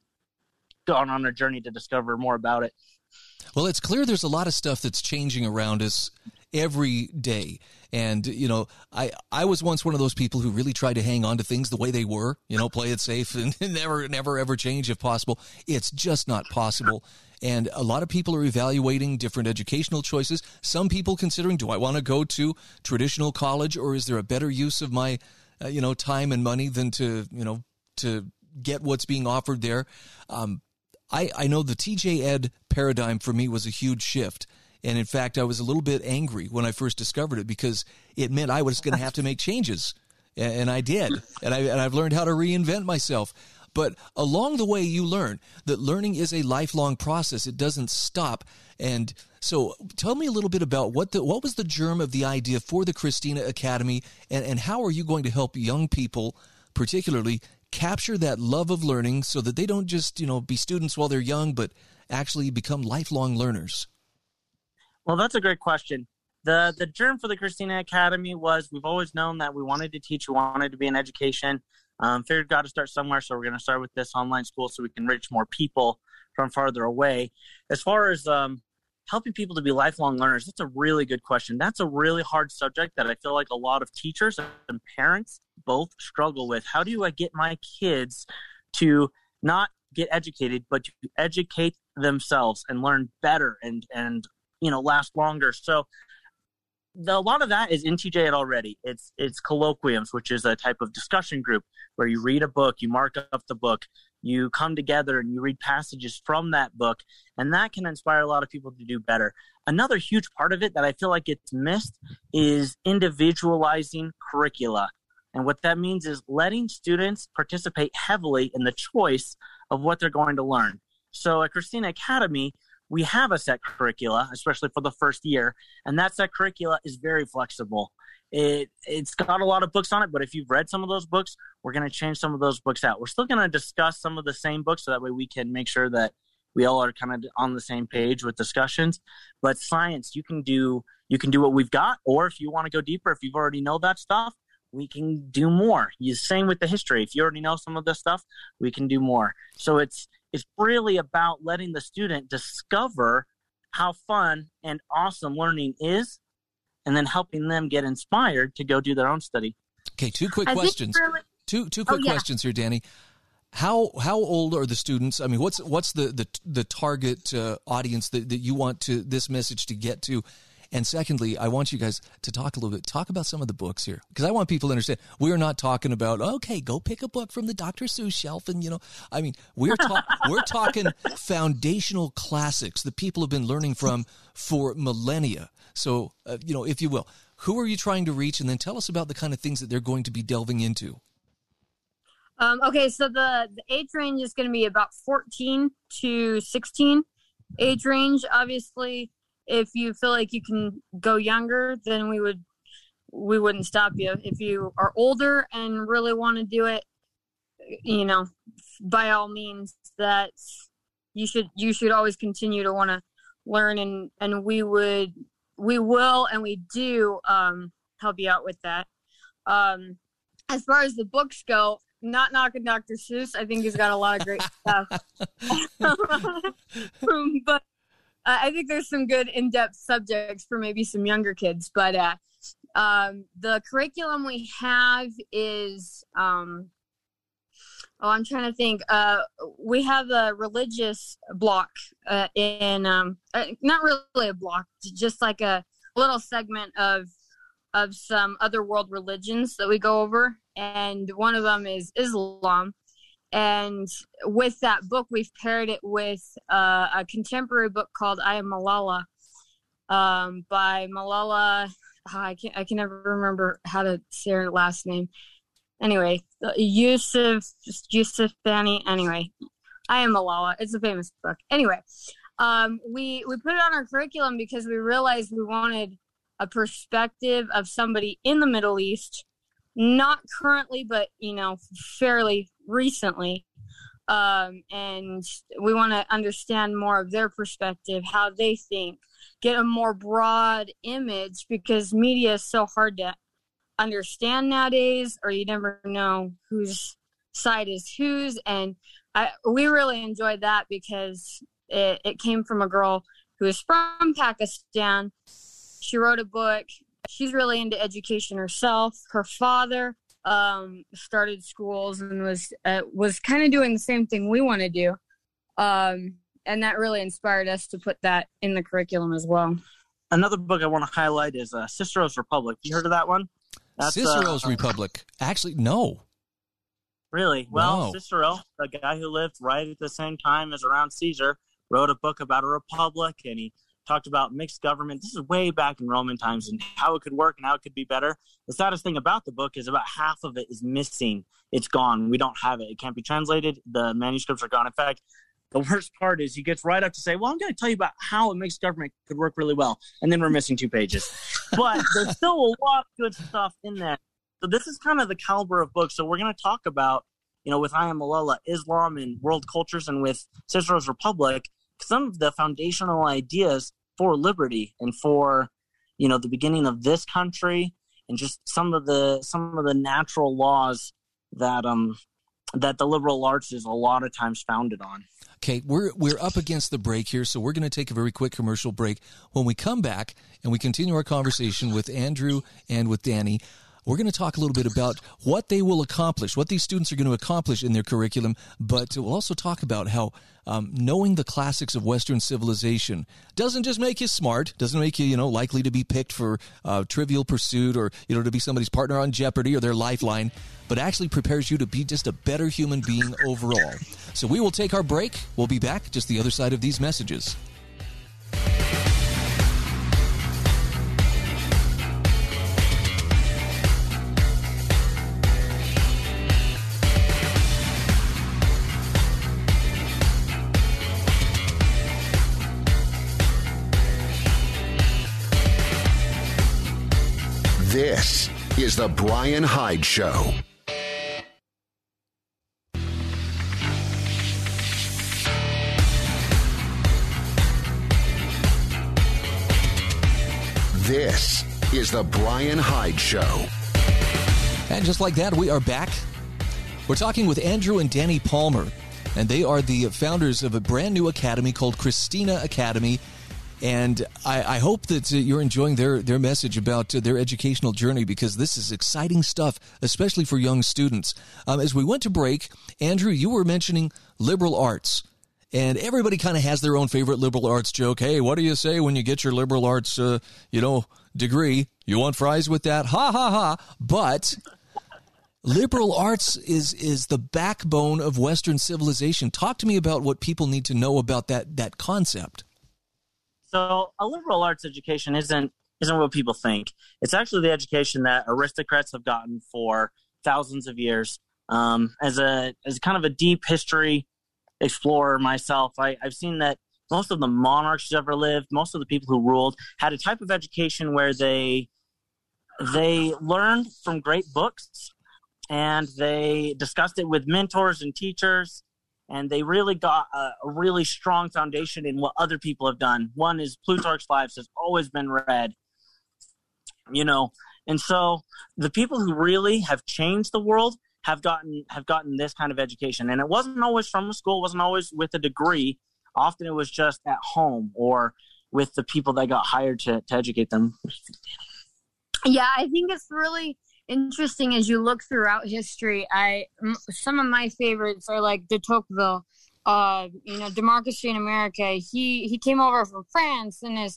gone on a journey to discover more about it. Well, it's clear there's a lot of stuff that's changing around us every day. And, I was once one of those people who really tried to hang on to things the way they were, play it safe and never, ever change if possible. It's just not possible. And a lot of people are evaluating different educational choices. Some people considering, do I want to go to traditional college, or is there a better use of my, time and money than to get what's being offered there? I know the TJ Ed paradigm for me was a huge shift. And in fact, I was a little bit angry when I first discovered it, because it meant I was going to have to make changes. And I did. And I've learned how to reinvent myself. But along the way, you learn that learning is a lifelong process. It doesn't stop. And so tell me a little bit about what was the germ of the idea for the Christina Academy, and how are you going to help young people particularly capture that love of learning so that they don't just, be students while they're young, but actually become lifelong learners? Well, that's a great question. The germ for the Christina Academy was, we've always known that we wanted to teach, we wanted to be in education. Figured got to start somewhere, so we're going to start with this online school so we can reach more people from farther away. As far as helping people to be lifelong learners, that's a really good question. That's a really hard subject that I feel like a lot of teachers and parents both struggle with. How do I get my kids to not get educated, but to educate themselves and learn better and last longer? So a lot of that is in TJ Ed already. It's colloquiums, which is a type of discussion group where you read a book, you mark up the book, you come together and you read passages from that book, and that can inspire a lot of people to do better. Another huge part of it that I feel like it's missed is individualizing curricula. And what that means is letting students participate heavily in the choice of what they're going to learn. So at Christina Academy, we have a set curricula, especially for the first year, and that set curricula is very flexible. It's got a lot of books on it, but if you've read some of those books, we're going to change some of those books out. We're still going to discuss some of the same books, so that way we can make sure that we all are kind of on the same page with discussions. But science, you can do what we've got, or if you want to go deeper, if you've already know that stuff, we can do more. Same with the history. If you already know some of this stuff, we can do more. So it's really about letting the student discover how fun and awesome learning is, and then helping them get inspired to go do their own study. Okay, two quick questions. Two quick questions here, Danny. How old are the students? I mean, what's the target audience that you want this message to get to? And secondly, I want you guys to talk about some of the books here, because I want people to understand we're not talking about, okay, go pick a book from the Dr. Seuss shelf. And, we're talking foundational classics that people have been learning from for millennia. So, if you will, who are you trying to reach? And then tell us about the kind of things that they're going to be delving into. Okay, so the age range is going to be about 14 to 16 age range, obviously. if you feel like you can go younger, then we wouldn't stop you. If you are older and really want to do it, you know, by all means, that's, you should always continue to want to learn, and we will and we do help you out with that. As far as the books go, not knocking Dr. Seuss. I think he's got a lot of great stuff. But I think there's some good in-depth subjects for maybe some younger kids. But the curriculum we have is, I'm trying to think. We have a religious block not really a block, just like a little segment of some other world religions that we go over. And one of them is Islam. And with that book, we've paired it with a contemporary book called I Am Malala by Malala. Oh, I can never remember how to say her last name. Anyway, Yusufzai. Anyway, I Am Malala. It's a famous book. Anyway, we put it on our curriculum because we realized we wanted a perspective of somebody in the Middle East, not currently, but, you know, fairly recently. And we want to understand more of their perspective, how they think, get a more broad image, because media is so hard to understand nowadays, or you never know whose side is whose. And we really enjoyed that because it came from a girl who is from Pakistan. She wrote a book. She's really into education herself. Her father started schools and was kind of doing the same thing we want to do. And that really inspired us to put that in the curriculum as well. Another book I want to highlight is Cicero's Republic. You heard of that one? That's, Cicero's Republic. Actually, no. Really? Well, no. Cicero, the guy who lived right at the same time as around Caesar, wrote a book about a republic, and he talked about mixed government. This is way back in Roman times, and how it could work and how it could be better. The saddest thing about the book is about half of it is missing. It's gone. We don't have it. It can't be translated. The manuscripts are gone. In fact, the worst part is he gets right up to say, well, I'm going to tell you about how mixed government could work really well. And then we're missing 2 pages. But there's still a lot of good stuff in there. So this is kind of the caliber of books. So we're going to talk about, you know, with I Am Malala, Islam and world cultures, and with Cicero's Republic, some of the foundational ideas for liberty and for, you know, the beginning of this country, and just some of the natural laws that the liberal arts is a lot of times founded on. Okay, we're up against the break here, so we're going to take a very quick commercial break. When we come back and we continue our conversation with Andrew and with Danny, we're going to talk a little bit about what they will accomplish, what these students are going to accomplish in their curriculum, but we'll also talk about how knowing the classics of Western civilization doesn't just make you smart, doesn't make you, you know, likely to be picked for Trivial Pursuit, or, you know, to be somebody's partner on Jeopardy or their Lifeline, but actually prepares you to be just a better human being overall. So we will take our break. We'll be back just the other side of these messages. This is The Brian Hyde Show. This is The Brian Hyde Show. And just like that, we are back. We're talking with Andrew and Danny Palmer, and they are the founders of a brand new academy called Christina Academy. And I hope that you're enjoying their message about their educational journey, because this is exciting stuff, especially for young students. As we went to break, Andrew, you were mentioning liberal arts. And everybody kind of has their own favorite liberal arts joke. Hey, what do you say when you get your liberal arts, degree? You want fries with that? Ha, ha, ha. But liberal arts is the backbone of Western civilization. Talk to me about what people need to know about that concept. So a liberal arts education isn't what people think. It's actually the education that aristocrats have gotten for thousands of years. As kind of a deep history explorer myself, I've seen that most of the monarchs who ever lived, most of the people who ruled, had a type of education where they learned from great books and they discussed it with mentors and teachers, and they really got a really strong foundation in what other people have done. One is Plutarch's Lives has always been read, you know. And so the people who really have changed the world have gotten this kind of education. And it wasn't always from a school, it wasn't always with a degree. Often it was just at home or with the people that got hired to educate them. Yeah, I think it's really interesting as you look throughout history. Some of my favorites are like de Tocqueville, Democracy in America. He came over from France and is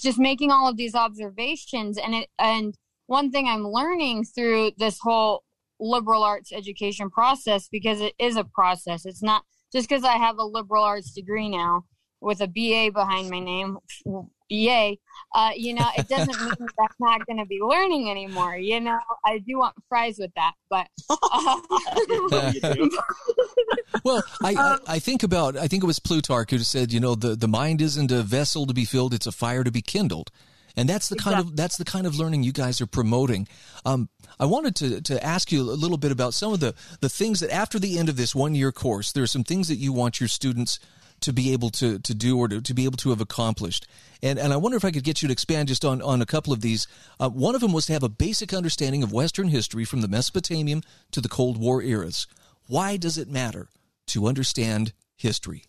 just making all of these observations. And one thing I'm learning through this whole liberal arts education process, because it is a process. It's not just because I have a liberal arts degree now with a BA behind my name, yay, it doesn't mean that I'm not going to be learning anymore. You know, I do want fries with that, but. Well, I think about, I think it was Plutarch who said, the mind isn't a vessel to be filled, it's a fire to be kindled. And that's the kind of learning you guys are promoting. I wanted to ask you a little bit about some of the things that after the end of this 1-year course, there are some things that you want your students to be able to do or to be able to have accomplished. And I wonder if I could get you to expand just on a couple of these. One of them was to have a basic understanding of Western history from the Mesopotamian to the Cold War eras. Why does it matter to understand history?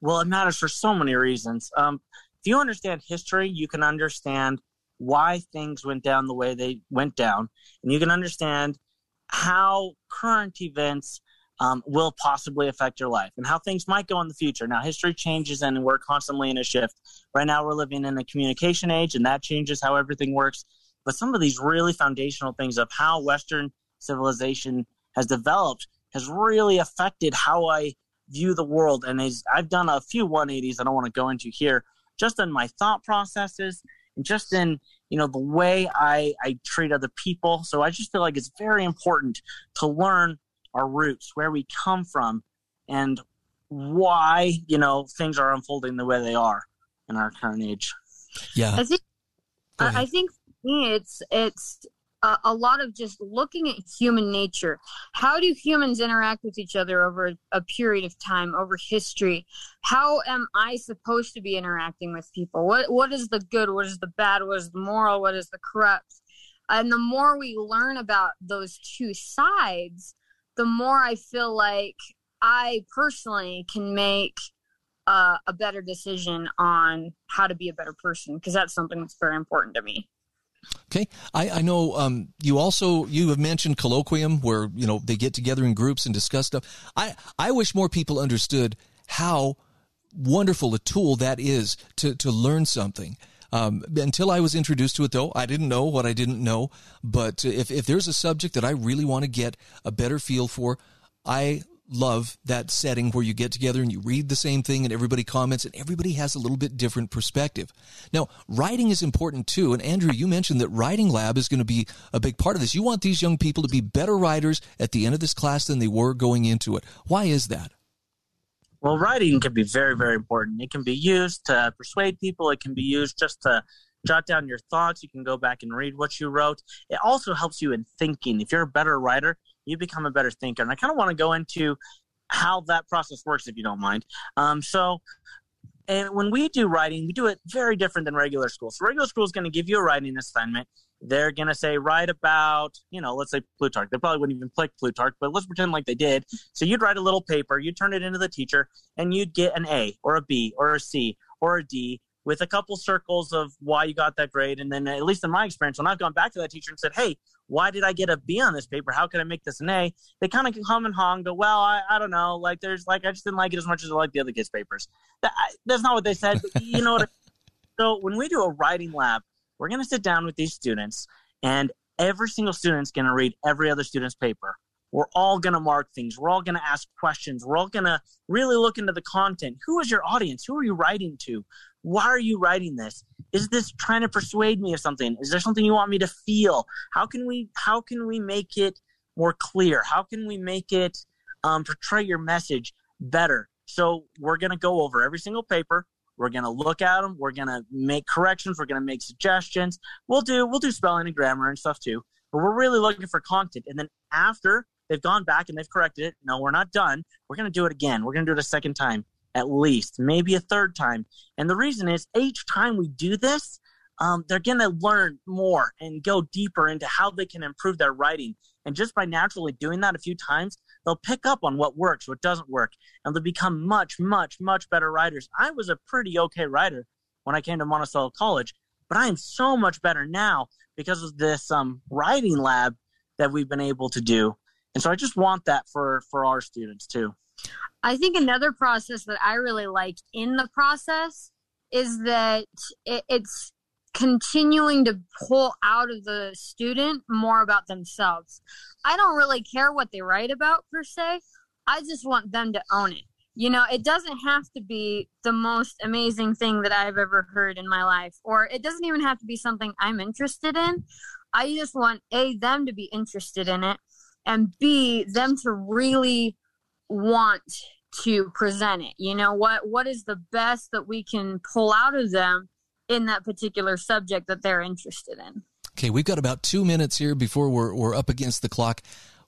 Well, it matters for so many reasons. If you understand history, you can understand why things went down the way they went down, and you can understand how current events will possibly affect your life and how things might go in the future. Now, history changes, and we're constantly in a shift. Right now, we're living in a communication age, and that changes how everything works. But some of these really foundational things of how Western civilization has developed has really affected how I view the world. And I've done a few 180s I don't want to go into here, just in my thought processes and just in, the way I treat other people. So I just feel like it's very important to learn our roots, where we come from, and why, things are unfolding the way they are in our current age. Yeah. I think for me, it's a lot of just looking at human nature. How do humans interact with each other over a period of time, over history? How am I supposed to be interacting with people? What is the good? What is the bad? What is the moral? What is the corrupt? And the more we learn about those two sides, the more I feel like I personally can make a better decision on how to be a better person, because that's something that's very important to me. Okay. I know you have mentioned colloquium, where, they get together in groups and discuss stuff. I wish more people understood how wonderful a tool that is to learn something. Until I was introduced to it, though, I didn't know what I didn't know. But if there's a subject that I really want to get a better feel for, I love that setting where you get together and you read the same thing and everybody comments and everybody has a little bit different perspective. Now, writing is important too. And Andrew, you mentioned that Writing Lab is going to be a big part of this. You want these young people to be better writers at the end of this class than they were going into it. Why is that? Well, writing can be very, very important. It can be used to persuade people. It can be used just to jot down your thoughts. You can go back and read what you wrote. It also helps you in thinking. If you're a better writer, you become a better thinker. And I kind of want to go into how that process works, if you don't mind. And when we do writing, we do it very different than regular school. So regular school is going to give you a writing assignment. They're going to say, write about, let's say Plutarch. They probably wouldn't even click Plutarch, but let's pretend like they did. So you'd write a little paper, you'd turn it into the teacher, and you'd get an A or a B or a C or a D with a couple circles of why you got that grade. And then, at least in my experience, when I've gone back to that teacher and said, hey, why did I get a B on this paper? How could I make this an A? They kind of hum and hawg, go, well, I don't know. I just didn't like it as much as I liked the other kids' papers. That's not what they said, but you know what I mean? So when we do a writing lab, we're going to sit down with these students, and every single student's going to read every other student's paper. We're all going to mark things. We're all going to ask questions. We're all going to really look into the content. Who is your audience? Who are you writing to? Why are you writing this? Is this trying to persuade me of something? Is there something you want me to feel? How can we make it more clear? How can we make it portray your message better? So we're going to go over every single paper. We're going to look at them. We're going to make corrections. We're going to make suggestions. We'll do spelling and grammar and stuff too. But we're really looking for content. And then after they've gone back and they've corrected it, no, we're not done. We're going to do it again. We're going to do it a second time at least, maybe a third time. And the reason is each time we do this, they're going to learn more and go deeper into how they can improve their writing. And just by naturally doing that a few times, they'll pick up on what works, what doesn't work, and they'll become much, much, much better writers. I was a pretty okay writer when I came to Monticello College, but I am so much better now because of this writing lab that we've been able to do. And so I just want that for our students too. I think another process that I really like in the process is that it's continuing to pull out of the student more about themselves. I don't really care what they write about per se. I just want them to own it. You know, it doesn't have to be the most amazing thing that I've ever heard in my life, or it doesn't even have to be something I'm interested in. I just want A, them to be interested in it, and B, them to really want to present it. You know, what is the best that we can pull out of them in that particular subject that they're interested in. Okay, we've got about 2 minutes here before we're up against the clock.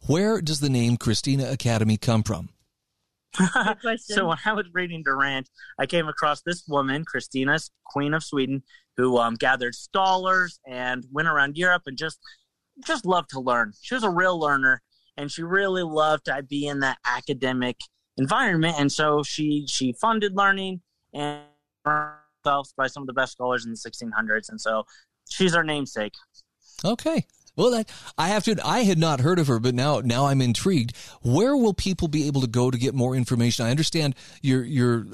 Where does the name Christina Academy come from? So when I was reading Durant, I came across this woman, Christina, Queen of Sweden, who gathered scholars and went around Europe and just loved to learn. She was a real learner, and she really loved to be in that academic environment. And so she funded learning and by some of the best scholars in the 1600s, and so she's our namesake. Okay. Well, I had not heard of her, but now I'm intrigued. Where will people be able to go to get more information? I understand your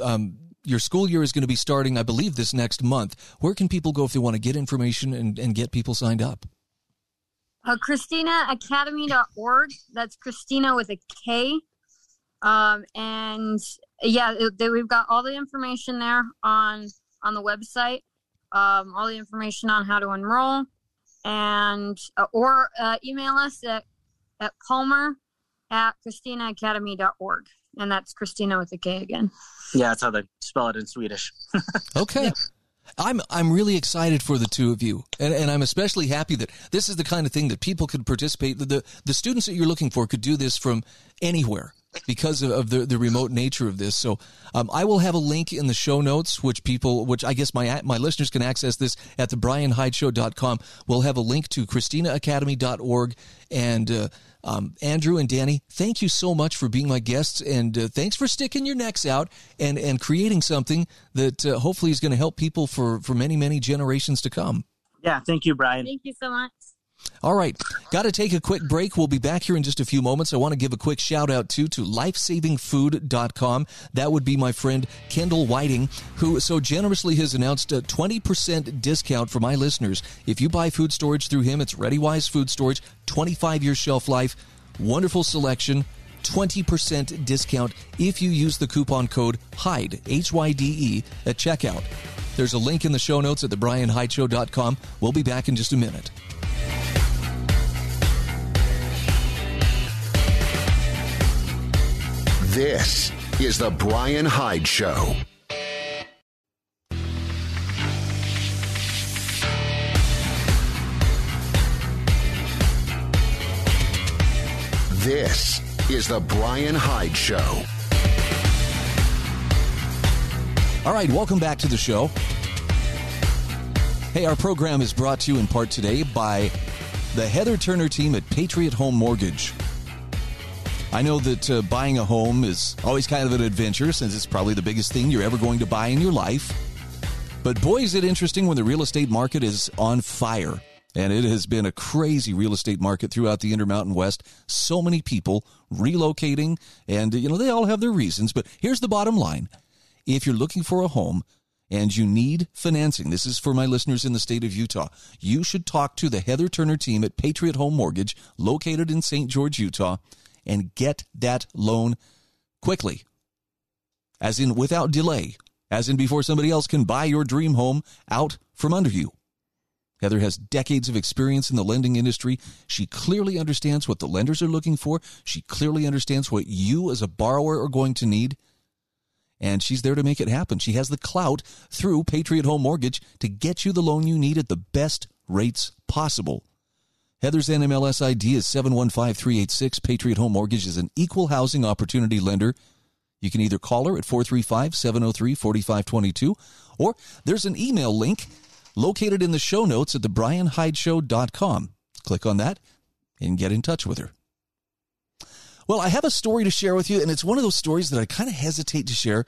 school year is going to be starting, I believe, this next month. Where can people go if they want to get information and get people signed up? ChristinaAcademy.org. That's Christina with a K. And, yeah, we've got all the information there on the website, all the information on how to enroll, and or email us at palmer@christinaacademy.org. And that's Christina with a K again. Yeah, that's how they spell it in Swedish. Okay. Yep. I'm really excited for the two of you, and I'm especially happy that this is the kind of thing that people could participate. The students that you're looking for could do this from anywhere, because of the remote nature of this. So I will have a link in the show notes, which I guess my listeners can access this at thebrianhydeshow.com. We'll have a link to ChristinaAcademy.org. And Andrew and Danny, thank you so much for being my guests. And thanks for sticking your necks out and creating something that hopefully is going to help people for many, many generations to come. Yeah, thank you, Brian. Thank you so much. All right. Got to take a quick break. We'll be back here in just a few moments. I want to give a quick shout out to lifesavingfood.com. That would be my friend Kendall Whiting, who so generously has announced a 20% discount for my listeners. If you buy food storage through him, it's ReadyWise Food Storage, 25-year shelf life, wonderful selection, 20% discount if you use the coupon code HYDE, HYDE, at checkout. There's a link in the show notes at thebrianhydeshow.com. We'll be back in just a minute. This is The Brian Hyde Show. This is The Brian Hyde Show. All right, welcome back to the show. Hey, our program is brought to you in part today by the Heather Turner team at Patriot Home Mortgage. I know that buying a home is always kind of an adventure, since it's probably the biggest thing you're ever going to buy in your life. But boy, is it interesting when the real estate market is on fire. And it has been a crazy real estate market throughout the Intermountain West. So many people relocating, and you know they all have their reasons. But here's the bottom line. If you're looking for a home and you need financing, this is for my listeners in the state of Utah, you should talk to the Heather Turner team at Patriot Home Mortgage, located in St. George, Utah, and get that loan quickly, as in without delay, as in before somebody else can buy your dream home out from under you. Heather has decades of experience in the lending industry. She clearly understands what the lenders are looking for. She clearly understands what you as a borrower are going to need. and she's there to make it happen. She has the clout through Patriot Home Mortgage to get you the loan you need at the best rates possible. Heather's NMLS ID is 715386. Patriot Home Mortgage is an equal housing opportunity lender. You can either call her at 435-703-4522, or there's an email link located in the show notes at thebrianhydeshow.com. Click on that and get in touch with her. Well, I have a story to share with you, and it's one of those stories that I kind of hesitate to share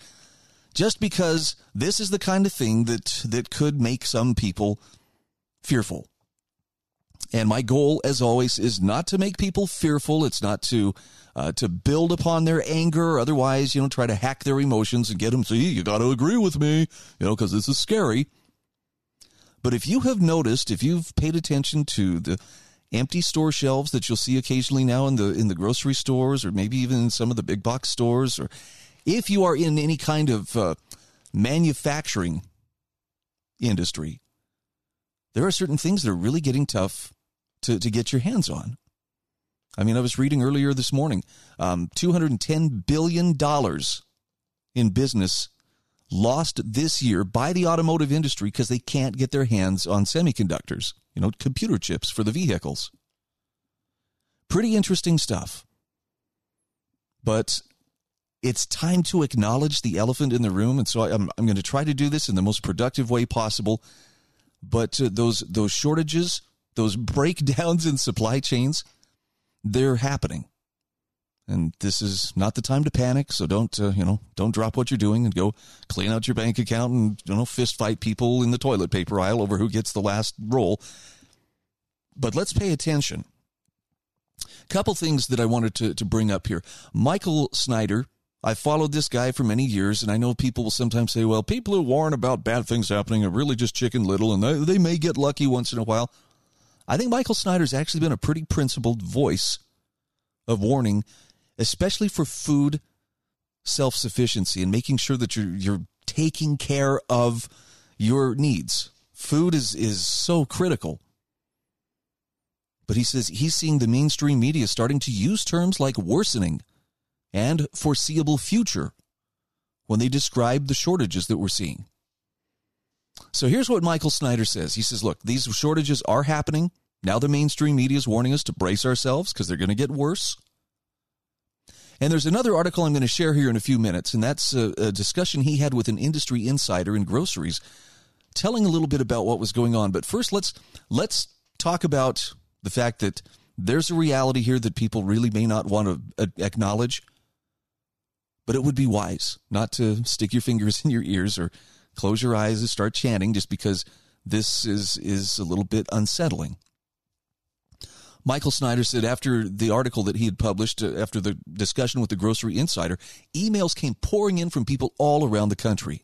just because this is the kind of thing that could make some people fearful. And my goal, as always, is not to make people fearful. It's not to build upon their anger. Otherwise, try to hack their emotions and get them, see, you got to agree with me, because this is scary. But if you have noticed, if you've paid attention to the empty store shelves that you'll see occasionally now in the grocery stores, or maybe even in some of the big box stores, or if you are in any kind of manufacturing industry, there are certain things that are really getting tough to get your hands on. I mean, I was reading earlier this morning, $210 billion in business lost this year by the automotive industry because they can't get their hands on semiconductors, computer chips for the vehicles. Pretty interesting stuff. But it's time to acknowledge the elephant in the room. And so I'm going to try to do this in the most productive way possible. But those shortages, those breakdowns in supply chains, they're happening, and this is not the time to panic. So don't drop what you're doing and go clean out your bank account and fist fight people in the toilet paper aisle over who gets the last roll. But let's pay attention. A couple things that I wanted to bring up here. Michael Snyder. I followed this guy for many years, and I know people will sometimes say, well, people who warn about bad things happening are really just chicken little, and they may get lucky once in a while. I think Michael Snyder's actually been a pretty principled voice of warning, especially for food self-sufficiency and making sure that you're taking care of your needs. Food is so critical. But he says he's seeing the mainstream media starting to use terms like worsening and foreseeable future when they describe the shortages that we're seeing. So here's what Michael Snyder says. He says, look, these shortages are happening. Now the mainstream media is warning us to brace ourselves because they're going to get worse. And there's another article I'm going to share here in a few minutes, and that's a discussion he had with an industry insider in groceries telling a little bit about what was going on. But first, let's talk about the fact that there's a reality here that people really may not want to acknowledge. But it would be wise not to stick your fingers in your ears or close your eyes and start chanting just because this is a little bit unsettling. Michael Snyder said after the article that he had published, after the discussion with the Grocery Insider, emails came pouring in from people all around the country.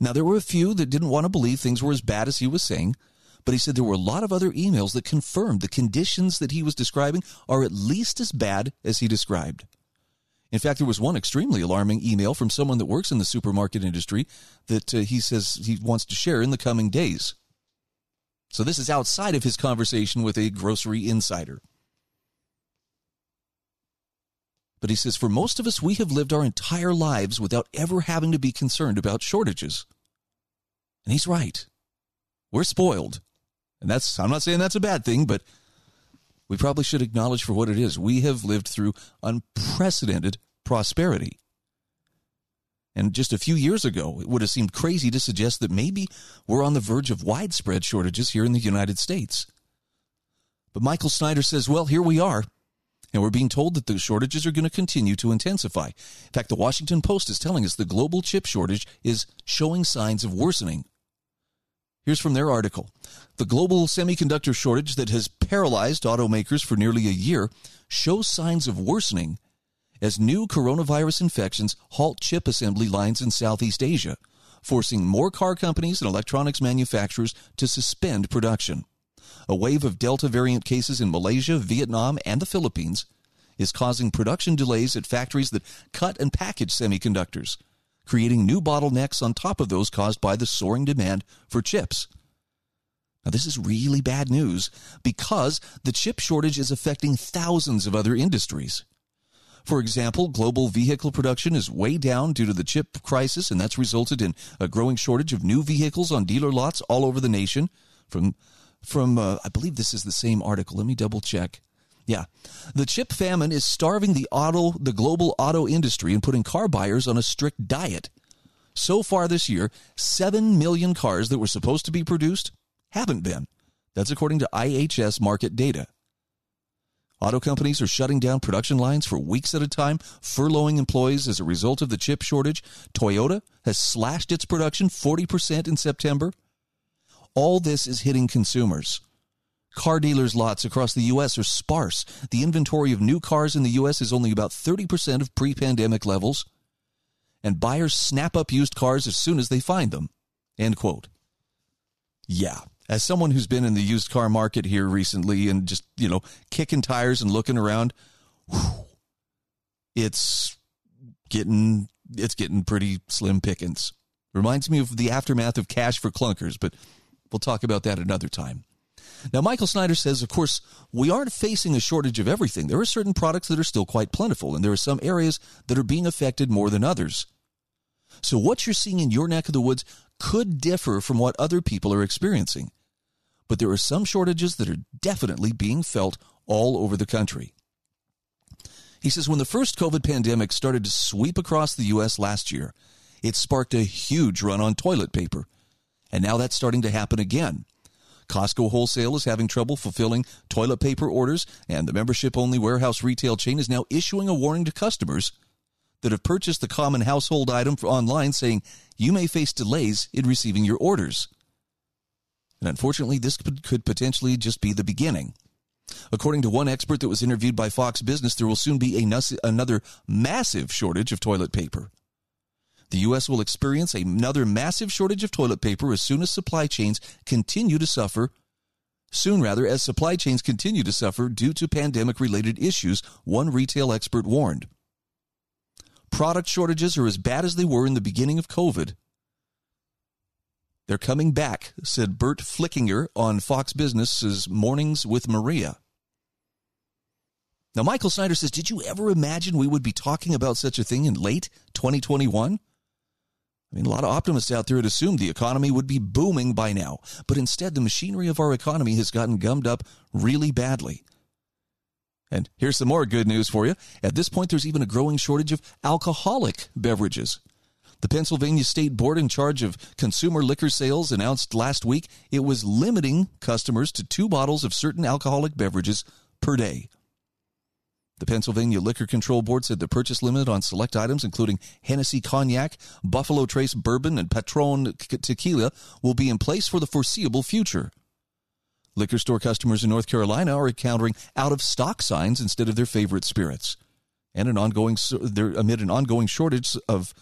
Now, there were a few that didn't want to believe things were as bad as he was saying, but he said there were a lot of other emails that confirmed the conditions that he was describing are at least as bad as he described. In fact, there was one extremely alarming email from someone that works in the supermarket industry that he says he wants to share in the coming days. So this is outside of his conversation with a grocery insider. But he says, for most of us, we have lived our entire lives without ever having to be concerned about shortages. And he's right. We're spoiled. And I'm not saying that's a bad thing, but we probably should acknowledge for what it is. We have lived through unprecedented prosperity. And just a few years ago, it would have seemed crazy to suggest that maybe we're on the verge of widespread shortages here in the United States. But Michael Snyder says, well, here we are. And we're being told that the shortages are going to continue to intensify. In fact, the Washington Post is telling us the global chip shortage is showing signs of worsening. Here's from their article. The global semiconductor shortage that has paralyzed automakers for nearly a year shows signs of worsening as new coronavirus infections halt chip assembly lines in Southeast Asia, forcing more car companies and electronics manufacturers to suspend production. A wave of Delta variant cases in Malaysia, Vietnam, and the Philippines is causing production delays at factories that cut and package semiconductors, creating new bottlenecks on top of those caused by the soaring demand for chips. Now, this is really bad news because the chip shortage is affecting thousands of other industries. For example, global vehicle production is way down due to the chip crisis, and that's resulted in a growing shortage of new vehicles on dealer lots all over the nation. From I believe this is the same article. Let me double check. Yeah. The chip famine is starving the global auto industry and putting car buyers on a strict diet. So far this year, 7 million cars that were supposed to be produced haven't been. That's according to IHS Market data. Auto companies are shutting down production lines for weeks at a time, furloughing employees as a result of the chip shortage. Toyota has slashed its production 40% in September. All this is hitting consumers. Car dealers' lots across the U.S. are sparse. The inventory of new cars in the U.S. is only about 30% of pre-pandemic levels. And buyers snap up used cars as soon as they find them, end quote. Yeah, as someone who's been in the used car market here recently and just, kicking tires and looking around, it's getting pretty slim pickings. Reminds me of the aftermath of Cash for Clunkers, but we'll talk about that another time. Now, Michael Snyder says, of course, we aren't facing a shortage of everything. There are certain products that are still quite plentiful, and there are some areas that are being affected more than others. So what you're seeing in your neck of the woods could differ from what other people are experiencing. But there are some shortages that are definitely being felt all over the country. He says when the first COVID pandemic started to sweep across the U.S. last year, it sparked a huge run on toilet paper. And now that's starting to happen again. Costco Wholesale is having trouble fulfilling toilet paper orders, and the membership-only warehouse retail chain is now issuing a warning to customers that have purchased the common household item online, saying you may face delays in receiving your orders. And unfortunately, this could potentially just be the beginning. According to one expert that was interviewed by Fox Business, there will soon be another massive shortage of toilet paper. The U.S. will experience another massive shortage of toilet paper as supply chains continue to suffer due to pandemic-related issues, one retail expert warned. Product shortages are as bad as they were in the beginning of COVID. They're coming back, said Bert Flickinger on Fox Business's Mornings with Maria. Now, Michael Snyder says, did you ever imagine we would be talking about such a thing in late 2021? I mean, a lot of optimists out there had assumed the economy would be booming by now, but instead the machinery of our economy has gotten gummed up really badly. And here's some more good news for you. At this point, there's even a growing shortage of alcoholic beverages. The Pennsylvania State Board in charge of consumer liquor sales announced last week it was limiting customers to 2 bottles of certain alcoholic beverages per day. The Pennsylvania Liquor Control Board said the purchase limit on select items, including Hennessy Cognac, Buffalo Trace Bourbon, and Patron Tequila, will be in place for the foreseeable future. Liquor store customers in North Carolina are encountering out-of-stock signs instead of their favorite spirits, and amid an ongoing shortage of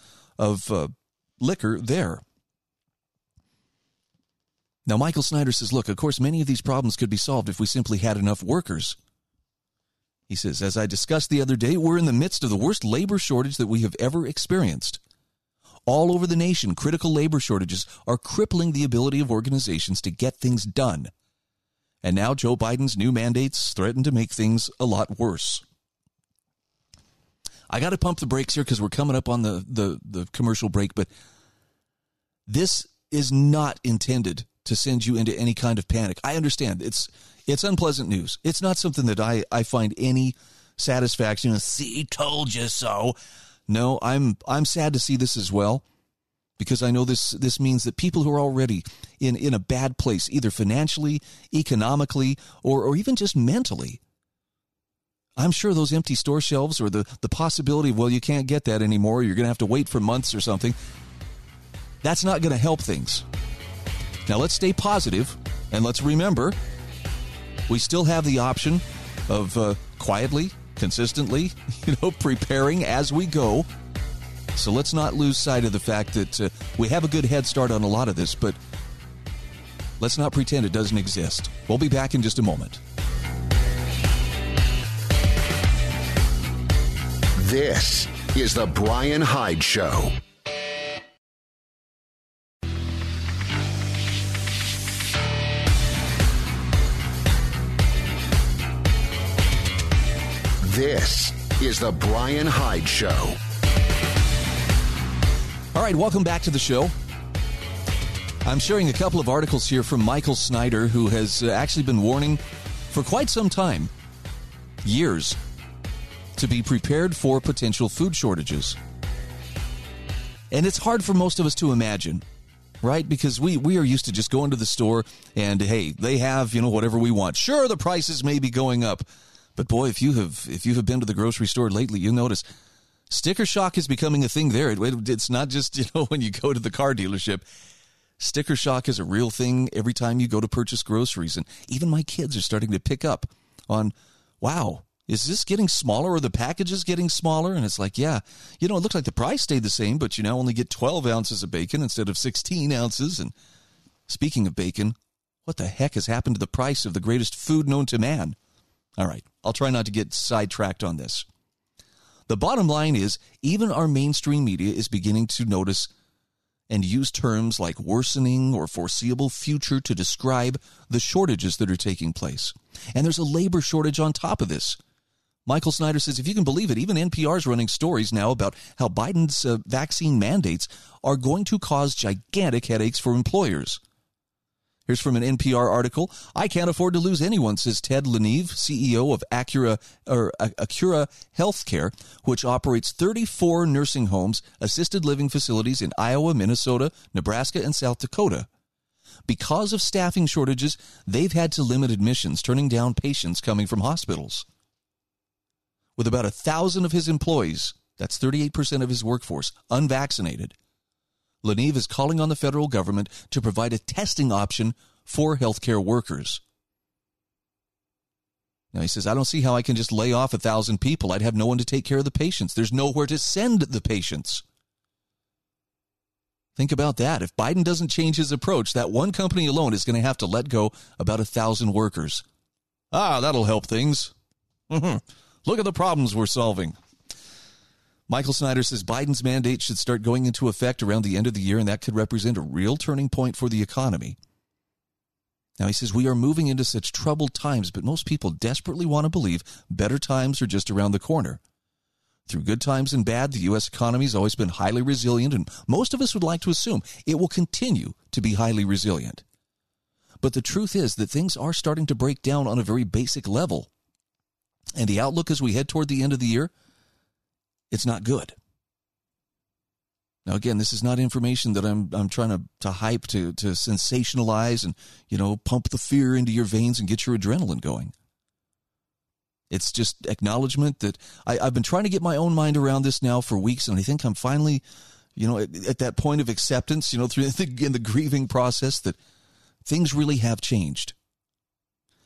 liquor there. Now, Michael Snyder says, look, of course, many of these problems could be solved if we simply had enough workers. He says, as I discussed the other day, we're in the midst of the worst labor shortage that we have ever experienced. All over the nation, critical labor shortages are crippling the ability of organizations to get things done. And now Joe Biden's new mandates threaten to make things a lot worse. I got to pump the brakes here because we're coming up on the commercial break, but this is not intended to send you into any kind of panic. I understand. It's unpleasant news. It's not something that I find any satisfaction in. See, told you so. No, I'm sad to see this as well, because I know this means that people who are already in a bad place, either financially, economically, or even just mentally, I'm sure those empty store shelves or the possibility of, well, you can't get that anymore, you're going to have to wait for months or something, that's not going to help things. Now, let's stay positive, and let's remember, we still have the option of quietly, consistently, preparing as we go. So let's not lose sight of the fact that we have a good head start on a lot of this, but let's not pretend it doesn't exist. We'll be back in just a moment. This is The Brian Hyde Show. This is The Brian Hyde Show. All right, welcome back to the show. I'm sharing a couple of articles here from Michael Snyder, who has actually been warning for quite some time, years, to be prepared for potential food shortages. And it's hard for most of us to imagine, right? Because we are used to just going to the store and, hey, they have, you know, whatever we want. Sure, the prices may be going up. But, boy, if you have been to the grocery store lately, you'll notice sticker shock is becoming a thing there. It's not just, you know, when you go to the car dealership. Sticker shock is a real thing every time you go to purchase groceries. And even my kids are starting to pick up on, wow, is this getting smaller? Or the packages getting smaller? And it's like, yeah, you know, it looked like the price stayed the same, but you now only get 12 ounces of bacon instead of 16 ounces. And speaking of bacon, what the heck has happened to the price of the greatest food known to man? All right, I'll try not to get sidetracked on this. The bottom line is, even our mainstream media is beginning to notice and use terms like worsening or foreseeable future to describe the shortages that are taking place. And there's a labor shortage on top of this. Michael Snyder says, if you can believe it, even NPR's running stories now about how Biden's vaccine mandates are going to cause gigantic headaches for employers. Here's from an NPR article. I can't afford to lose anyone, says Ted Leniv, CEO of Acura Healthcare, which operates 34 nursing homes, assisted living facilities in Iowa, Minnesota, Nebraska, and South Dakota. Because of staffing shortages, they've had to limit admissions, turning down patients coming from hospitals. With about 1,000 of his employees, that's 38% of his workforce, unvaccinated, Leniv is calling on the federal government to provide a testing option for healthcare workers. Now, he says, I don't see how I can just lay off 1,000 people. I'd have no one to take care of the patients. There's nowhere to send the patients. Think about that. If Biden doesn't change his approach, that one company alone is going to have to let go about 1,000 workers. Ah, that'll help things. Look at the problems we're solving. Michael Snyder says Biden's mandate should start going into effect around the end of the year, and that could represent a real turning point for the economy. Now, he says, we are moving into such troubled times, but most people desperately want to believe better times are just around the corner. Through good times and bad, the U.S. economy has always been highly resilient, and most of us would like to assume it will continue to be highly resilient. But the truth is that things are starting to break down on a very basic level. And the outlook as we head toward the end of the year, it's not good. Now, again, this is not information that I'm trying to hype, to sensationalize and, you know, pump the fear into your veins and get your adrenaline going. It's just acknowledgement that I've been trying to get my own mind around this now for weeks, and I think I'm finally, you know, at that point of acceptance, you know, through in the grieving process that things really have changed.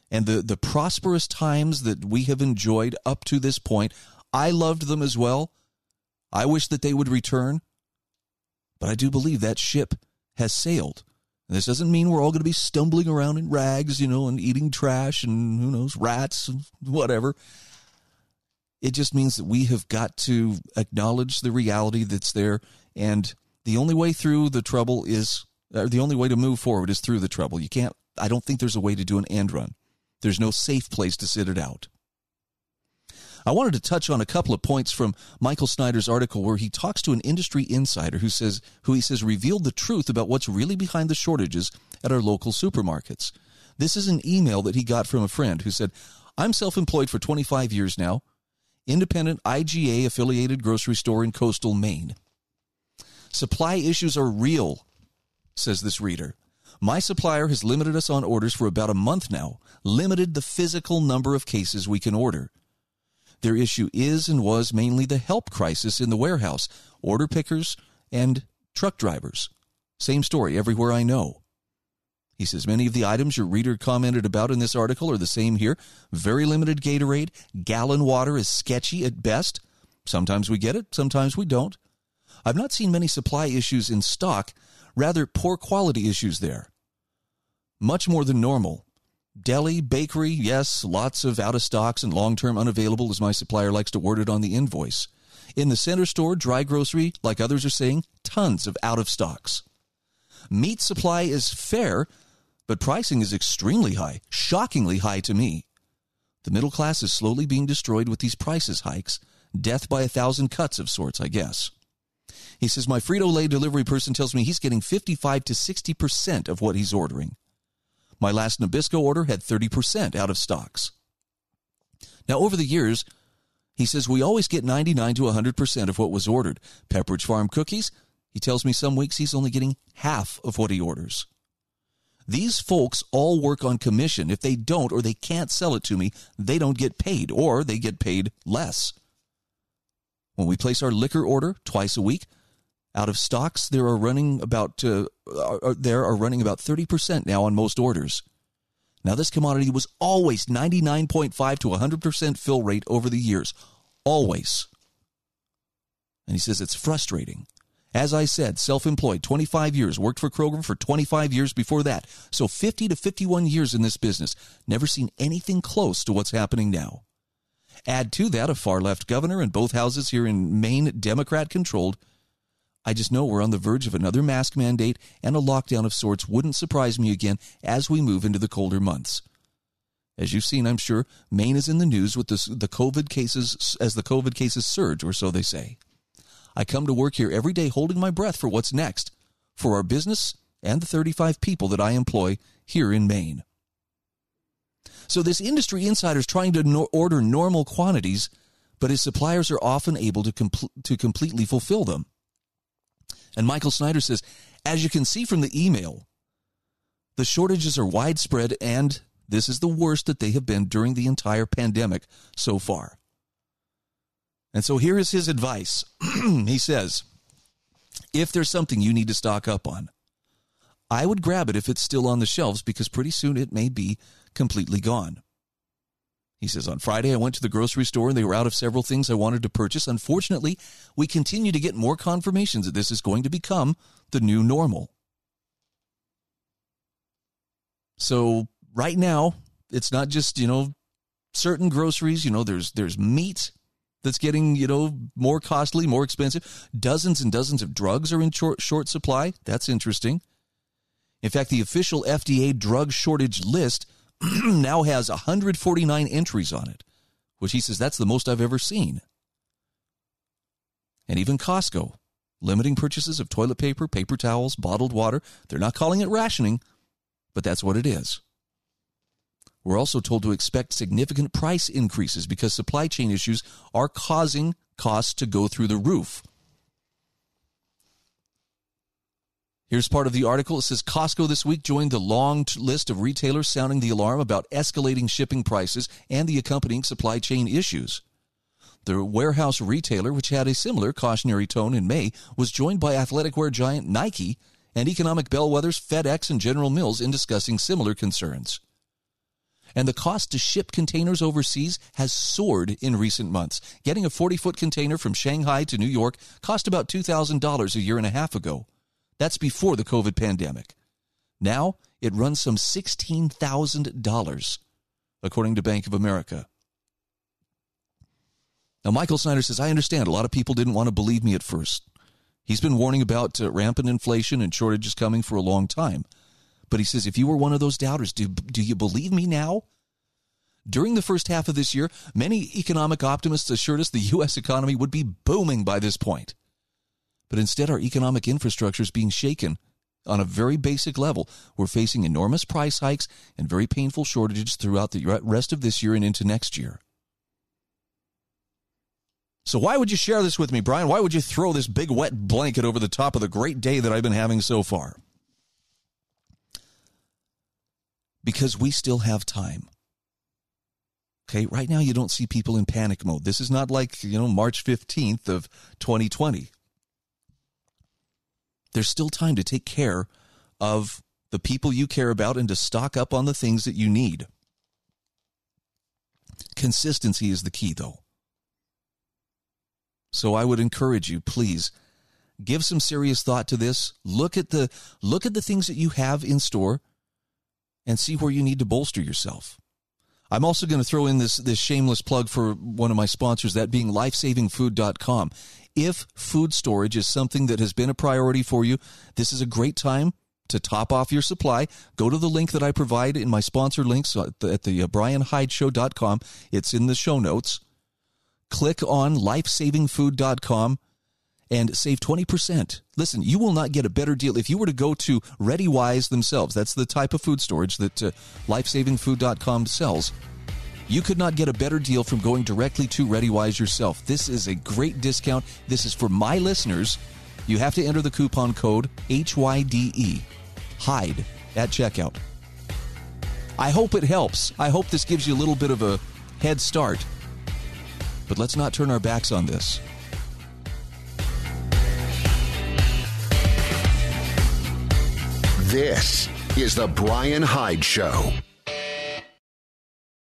And the prosperous times that we have enjoyed up to this point, I loved them as well. I wish that they would return, but I do believe that ship has sailed. And this doesn't mean we're all going to be stumbling around in rags, you know, and eating trash and, who knows, rats and whatever. It just means that we have got to acknowledge the reality that's there, and the only way through the trouble is, or the only way to move forward is through the trouble. You can't, I don't think there's a way to do an end run. There's no safe place to sit it out. I wanted to touch on a couple of points from Michael Snyder's article where he talks to an industry insider who he says revealed the truth about what's really behind the shortages at our local supermarkets. This is an email that he got from a friend who said, I'm self-employed for 25 years now, independent IGA-affiliated grocery store in coastal Maine. Supply issues are real, says this reader. My supplier has limited us on orders for about a month now, limited the physical number of cases we can order. Their issue is and was mainly the help crisis in the warehouse, order pickers and truck drivers. Same story everywhere I know. He says many of the items your reader commented about in this article are the same here. Very limited Gatorade. Gallon water is sketchy at best. Sometimes we get it, sometimes we don't. I've not seen many supply issues in stock, rather poor quality issues there. Much more than normal. Deli, bakery, yes, lots of out-of-stocks and long-term unavailable, as my supplier likes to word it on the invoice. In the center store, dry grocery, like others are saying, tons of out-of-stocks. Meat supply is fair, but pricing is extremely high, shockingly high to me. The middle class is slowly being destroyed with these prices hikes, Death by a thousand cuts of sorts, I guess. He says, my Frito-Lay delivery person tells me he's getting 55 to 60% of what he's ordering. My last Nabisco order had 30% out of stocks. Now, over the years, he says, we always get 99 to 100% of what was ordered. Pepperidge Farm cookies, he tells me some weeks he's only getting half of what he orders. These folks all work on commission. If they don't or they can't sell it to me, they don't get paid or they get paid less. When we place our liquor order twice a week, out of stocks, there are running about 30% now on most orders. Now, this commodity was always 99.5 to 100% fill rate over the years. Always. And he says it's frustrating. As I said, self-employed, 25 years, worked for Kroger for 25 years before that. So 50 to 51 years in this business. Never seen anything close to what's happening now. Add to that a far-left governor and both houses here in Maine Democrat-controlled. I just know we're on the verge of another mask mandate, and a lockdown of sorts wouldn't surprise me again as we move into the colder months. As you've seen, I'm sure, Maine is in the news with the COVID cases as the COVID cases surge, or so they say. I come to work here every day holding my breath for what's next, for our business and the 35 people that I employ here in Maine. So this industry insider is trying to order normal quantities, but his suppliers are often able to completely fulfill them. And Michael Snyder says, as you can see from the email, the shortages are widespread, and this is the worst that they have been during the entire pandemic so far. And so here is his advice. He says, if there's something you need to stock up on, I would grab it if it's still on the shelves, because pretty soon it may be completely gone. He says, on Friday, I went to the grocery store and they were out of several things I wanted to purchase. Unfortunately, we continue to get more confirmations that this is going to become the new normal. So right now, it's not just, certain groceries, there's meat that's getting, more costly, more expensive. Dozens and dozens of drugs are in short supply. That's interesting. In fact, the official FDA drug shortage list now has 149 entries on it, which he says that's the most I've ever seen. And even Costco, limiting purchases of toilet paper, paper towels, bottled water. They're not calling it rationing, but that's what it is. We're also told to expect significant price increases because supply chain issues are causing costs to go through the roof. Here's part of the article. It says Costco this week joined the long list of retailers sounding the alarm about escalating shipping prices and the accompanying supply chain issues. The warehouse retailer, which had a similar cautionary tone in May, was joined by athletic wear giant Nike and economic bellwethers FedEx and General Mills in discussing similar concerns. And the cost to ship containers overseas has soared in recent months. Getting a 40-foot container from Shanghai to New York cost about $2,000 a year and a half ago. That's before the COVID pandemic. Now, it runs some $16,000, according to Bank of America. Now, Michael Snyder says, I understand a lot of people didn't want to believe me at first. He's been warning about rampant inflation and shortages coming for a long time. But he says, if you were one of those doubters, do you believe me now? During the first half of this year, many economic optimists assured us the U.S. economy would be booming by this point. But instead, our economic infrastructure is being shaken on a very basic level. We're facing enormous price hikes and very painful shortages throughout the rest of this year and into next year. So why would you share this with me, Brian? Why would you throw this big wet blanket over the top of the great day that I've been having so far? Because we still have time. Okay, right now you don't see people in panic mode. This is not like, March 15th of 2020. There's still time to take care of the people you care about and to stock up on the things that you need. Consistency is the key, though. So I would encourage you, please, give some serious thought to this. Look at the things that you have in store and see where you need to bolster yourself. I'm also going to throw in this shameless plug for one of my sponsors, that being lifesavingfood.com. If food storage is something that has been a priority for you, this is a great time to top off your supply. Go to the link that I provide in my sponsor links at thebrianhydeshow.com. It's in the show notes. Click on lifesavingfood.com and save 20%. Listen, you will not get a better deal if you were to go to ReadyWise themselves. That's the type of food storage that lifesavingfood.com sells. You could not get a better deal from going directly to ReadyWise yourself. This is a great discount. This is for my listeners. You have to enter the coupon code HYDE, HIDE, at checkout. I hope it helps. I hope this gives you a little bit of a head start. But let's not turn our backs on this. This is The Brian Hyde Show.